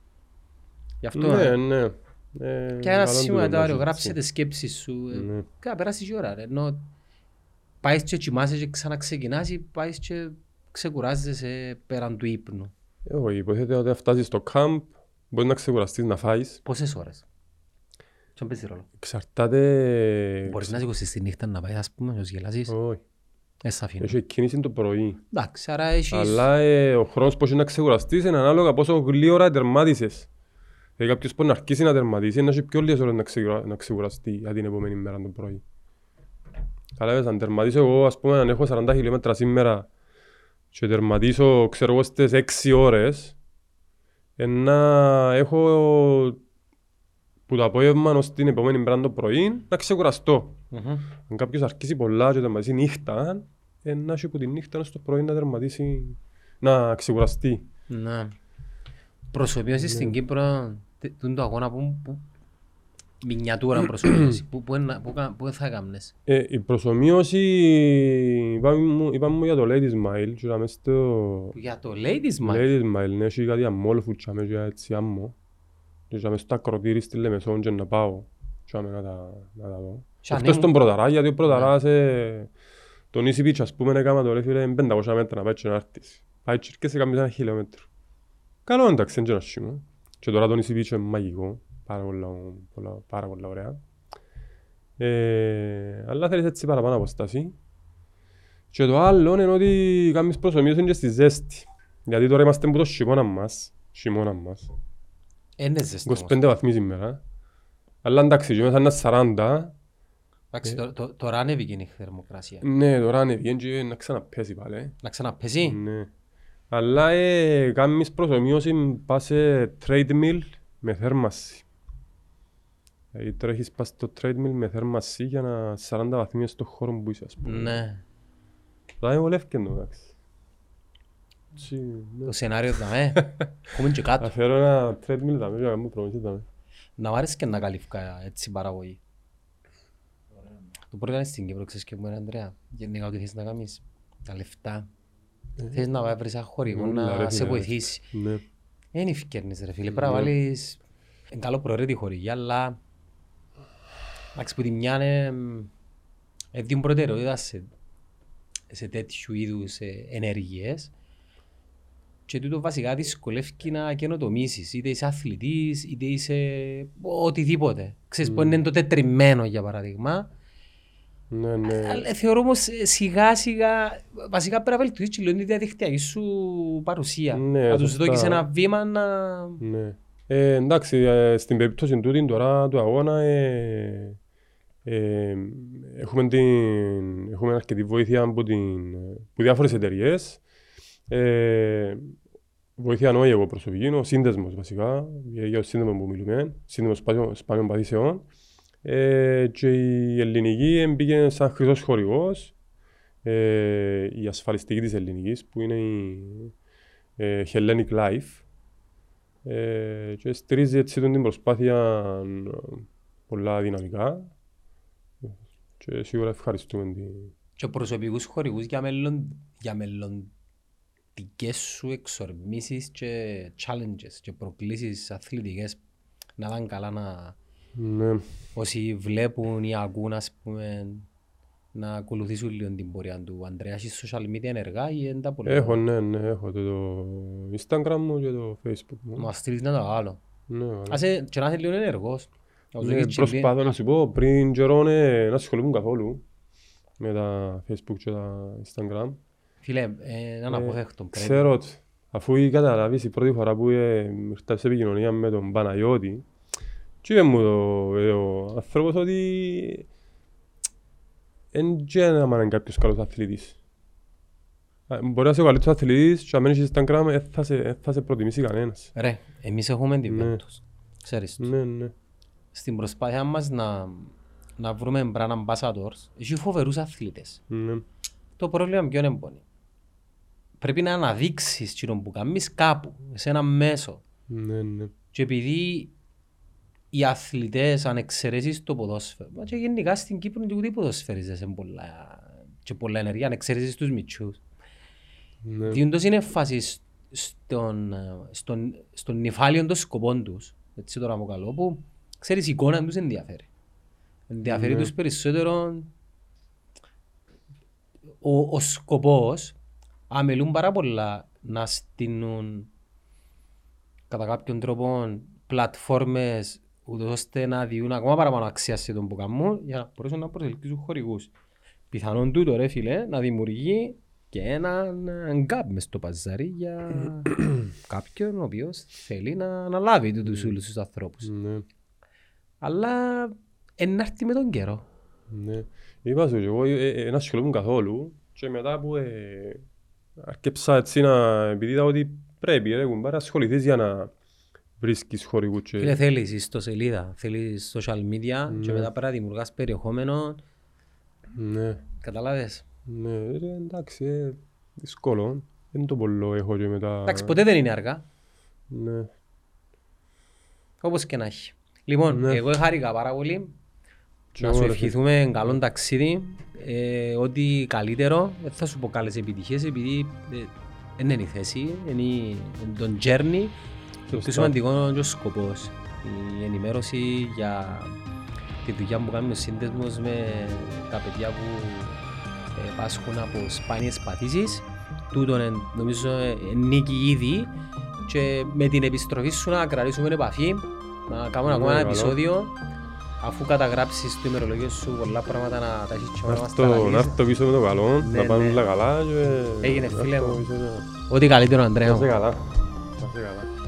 Γι' αυτό. Ναι, ναι. Ε, και ένα σημαντάριο, γράψε τις σκέψεις σου. Ναι. Κάνε, περάσεις η ώρα. Ρε. Ενώ πάεις και κοιμάσαι και ξαναξεκινάς ή πάεις και ξεκουράζεσαι πέραν του ύπνου. Εγώ υποθέτω ότι φτάσεις στο κάμπ, μπορείς να ξεκουραστείς, να φάεις. Πόσες ώρες? Ποιον παίζει ρόλο? Εξαρτάται... Μπορείς να σηκώσεις τη νύχτα να πάει, ας πούμε, να τους γελάσεις. Όχι. Εσύ αφήνω. Έχει κίνηση το πρωί. Εντάξει, άρα έχεις... Αλλά ε, ο χρόνος πόσο να ξεκουραστείς είναι ανάλογα πόσο γλύωρα τερματίσες. Δηλαδή κάποιος μπορεί να αρχίσει να τερματίσει, να έχει πιο λίγες ώρες να, ξεκουρα... να ξεκουραστεί για την επόμενη μέρα το πρωί. Καλάβες, αν τερματίσω εγώ, ας πούμε, αν έχω σαράντα χιλιόμετρα σήμερα, και τερματίσω, ξέρω εγώ, στις έξι ώρες, να έχω που το απόγευμα ως την επόμενη μέρα το πρωί να ξεκουραστώ. Mm-hmm. Αν κάποιος αρχίσει πολλά και τερματίσει νύχτα, να έχει από τη νύχτα ως το πρωί να τερματίσει, να ξεκουραστεί. Να. Προσωπίωση στην Κύπρο, τον το αγώνα που... Μινιατούρα προσωμείωση. Πού θα έκαμνες? Η προσωμείωση είπαμε για το Ladies Mile. Για το Ladies Mile? Ladies Mile, ναι, έχει κάτι αμόλφου για έτσι άμμο. Και είχαμε στο ακροτήρι στη Λεμεσόν και να πάω. Είχαμε να τα δω. Εκτός τον Πρωταρά, γιατί ο Πρωταράς τον Easy Beach, ας πούμε, έκανα το λεφτήρι πεντακόσια μέτρα να πάει και να έρθεις. Πάει και σε κάμισε ένα χιλιόμετρο. Καλό εντάξει, δεν ξέρω. Και τώρα τον Easy Beach είναι μαγικό. Πάρα πολλά, πολλά, πάρα πολλά ωραία. Ε, αλλά θέλεις έτσι παραπάνω αποστάση. Και το άλλο είναι ότι κάνεις προσωμείωση και στη ζέστη. Γιατί τώρα είμαστε που το χειμώνα μας. Χειμώνα μας. Είναι ζεστό. είκοσι πέντε βαθμοί σήμερα. Αλλά εντάξει, μέσα είναι σαράντα. Εντάξει, ε, το, τώρα ανέβηκε η θερμοκρασία. Ναι, τώρα ανέβηκε και να ξαναπέσει πάλι. Να ξαναπέσει. Ναι. Αλλά ε, κάνεις προσωμείωση, πας σε treadmill με θέρμαση. Δηλαδή τρέχεις πας στο treadmill με θέρμαση για να σαράντα βαθμίες στον χώρο που είσαι, ας πούμε. Ναι. Θα είναι βολεύκεντο, εντάξει. Το σενάριο θα με. Έχουμε και κάτω. Θα φέρω ένα treadmill θα με, για να μου προμηθείς θα με. Να βάρεις και να καλυφκά έτσι παραγωγή. Το πρώτο είναι στην Κύπρο, ξέρεις και μου είναι, Ανδρέα. Γενικά ό,τι θες να κάνεις. Τα λεφτά. Θες να βρεις ένα χορηγό να σε βοηθήσει. Δεν ευκαιρνείς ρε φίλε, πρέπει να βάλεις... Είναι καλό προαιρετή χορηγία, αλλά... Εντάξει, που τη μια είναι... δίνουν προτεραιότητα σε, σε τέτοιου είδους ενέργειες και τούτο βασικά δυσκολεύει να καινοτομήσεις, είτε είσαι αθλητής, είτε είσαι οτιδήποτε. Ξέρεις mm. πως είναι το τετριμένο για παράδειγμα. Ναι, ναι. Αλλά θεωρώ όμως σιγά σιγά, βασικά πρέπει να βελτιώσεις και λέω την διαδικτυακή σου παρουσία. Ναι, να τους δώκεις ένα βήμα να... Ναι. Ε, εντάξει, ε, στην περίπτωση τούτη τώρα του αγώνα ε, ε, έχουμε, την, έχουμε αρκετή βοήθεια από, την, από διάφορες εταιρείες. Ε, βοήθεια όχι εγώ προσωπική, ο σύνδεσμος βασικά, για το σύνδεσμο που μιλούμε, σύνδεσμος σπάνιων παθήσεων. Ε, και η ελληνική μπήκε σαν χρυσός χορηγός, ε, η ασφαλιστική της ελληνικής που είναι η ε, Hellenic Life ε, και στηρίζει έτσι την προσπάθεια πολλά δυναμικά και σίγουρα ευχαριστούμε την... Και προσωπικούς χορηγούς για, μελλον, για μελλοντικές σου εξορμήσεις και challenges και προκλήσεις αθλητικές να δάνε καλά να... Ναι. Όσοι βλέπουν ή ακούν, ας πούμε, να ακολουθήσουν λίγο την πορεία του Ανδρέα, έχεις social media ενεργά ή εν τα πολλά? Έχω, ναι, ναι, έχω το, το Instagram μου και το Facebook μου. Μας στείλεις να το άλλο. Ναι, άσε, και να είσαι λίγο ενεργός. Ναι, προσπάθω να σου πω, πριν καιρό ναι, να ασχολούμουν καθόλου με τα Facebook και τα Instagram. Φίλε, έναν αποδέχτον πρέπει. Ξέρω, αφού καταλάβεις η πρώτη φορά που ήρθα σε επικοινωνία με τον Παναγιώτη, τι είπε μου ο άνθρωπος ότι δεν είναι κάποιος καλός αθλητής. Μπορεί να είσαι ο καλύτερος αθλητής και αν μένεις στην Instagram θα σε προτιμήσει κανένας. Ρε, εμείς έχουμε την πέντους, ξέρεις το. Ναι, ναι. Στην προσπάθειά μας να βρούμε brand ambassadors, έχει φοβερούς αθλητές. Το πρόβλημα ποιον εμπονεί. Πρέπει να αναδείξεις κοινων που κάνεις κάπου, σε ένα μέσο. Ναι, ναι. Και επειδή οι αθλητές ανεξαιρέσεις το ποδόσφαιρο. Και γενικά στην Κύπρο και ούτε ποδοσφαιρίζεσαι πολλά, και πολλά ενέργεια, ανεξαιρέσεις τους μητσούς. Ναι. Διούν τόσο είναι έμφαση στον, στον, στον νυφάλιο των σκοπών τους, έτσι τώρα μου καλώ, που ξέρεις η εικόνα τους ενδιαφέρει. Ενδιαφέρει ναι. τους περισσότερο ο, ο σκοπός, αμελούν πάρα πολλά να στείλουν κατά κάποιον τρόπο πλατφόρμες ούτως ώστε να διούν ακόμα παραπάνω αξία σε τον που κάνουν για να μπορέσουν να προσελκύσουν χορηγούς. Πιθανόν τούτο ρε φίλε να δημιουργεί και έναν γκάπ μες στο παζάρι για κάποιον ο οποίος θέλει να αναλάβει τους όλους τους ανθρώπους. Αλλά ενάρτη με τον καιρό. Είπα σου και εγώ, δεν ασχολούμουν καθόλου και μετά που αρκέψα έτσι να επειδή ότι πρέπει ρε κουμπάρα ασχοληθείς για να βρίσκεις χορηγού και... Φίλε, θέλεις ιστοσελίδα, θέλεις social media ναι. και μετά πέρα δημιουργάς περιεχόμενο. Ναι. Καταλάβες. Ναι, εντάξει, ε, δύσκολο. Δεν το πολλό έχω και μετά... Εντάξει, ποτέ δεν είναι αργά. Ναι. Όπως και να έχει. Λοιπόν, ναι. εγώ χάρηκα πάρα πολύ. Και να σου ευχηθούμε καλό ταξίδι. Ε, ό,τι καλύτερο, δεν θα σου πω καλές επιτυχίες, επειδή δεν είναι η θέση, είναι τον journey. Το πιο σημαντικό είναι ο σκοπός, η ενημέρωση για τη δουλειά που κάνει ο σύνδεσμος με τα παιδιά που ε, πάσχουν από σπάνιες παθήσεις. Τούτον ε, νομίζω ε, νίκη ήδη και με την επιστροφή σου να κρατήσουμε επαφή, να κάνουμε ναι, ακόμα ναι, ένα καλό. Επεισόδιο αφού καταγράψεις το ημερολόγιο σου πολλά πράγματα να τα έχεις και να μας τα αναλύσεις. Να έρθω πίσω με το καλό, ναι, να πάμε όλα ναι. καλά και... Έγινε φίλε μου, ό,τι καλύτερο Ανδρέα. Να είστε καλά.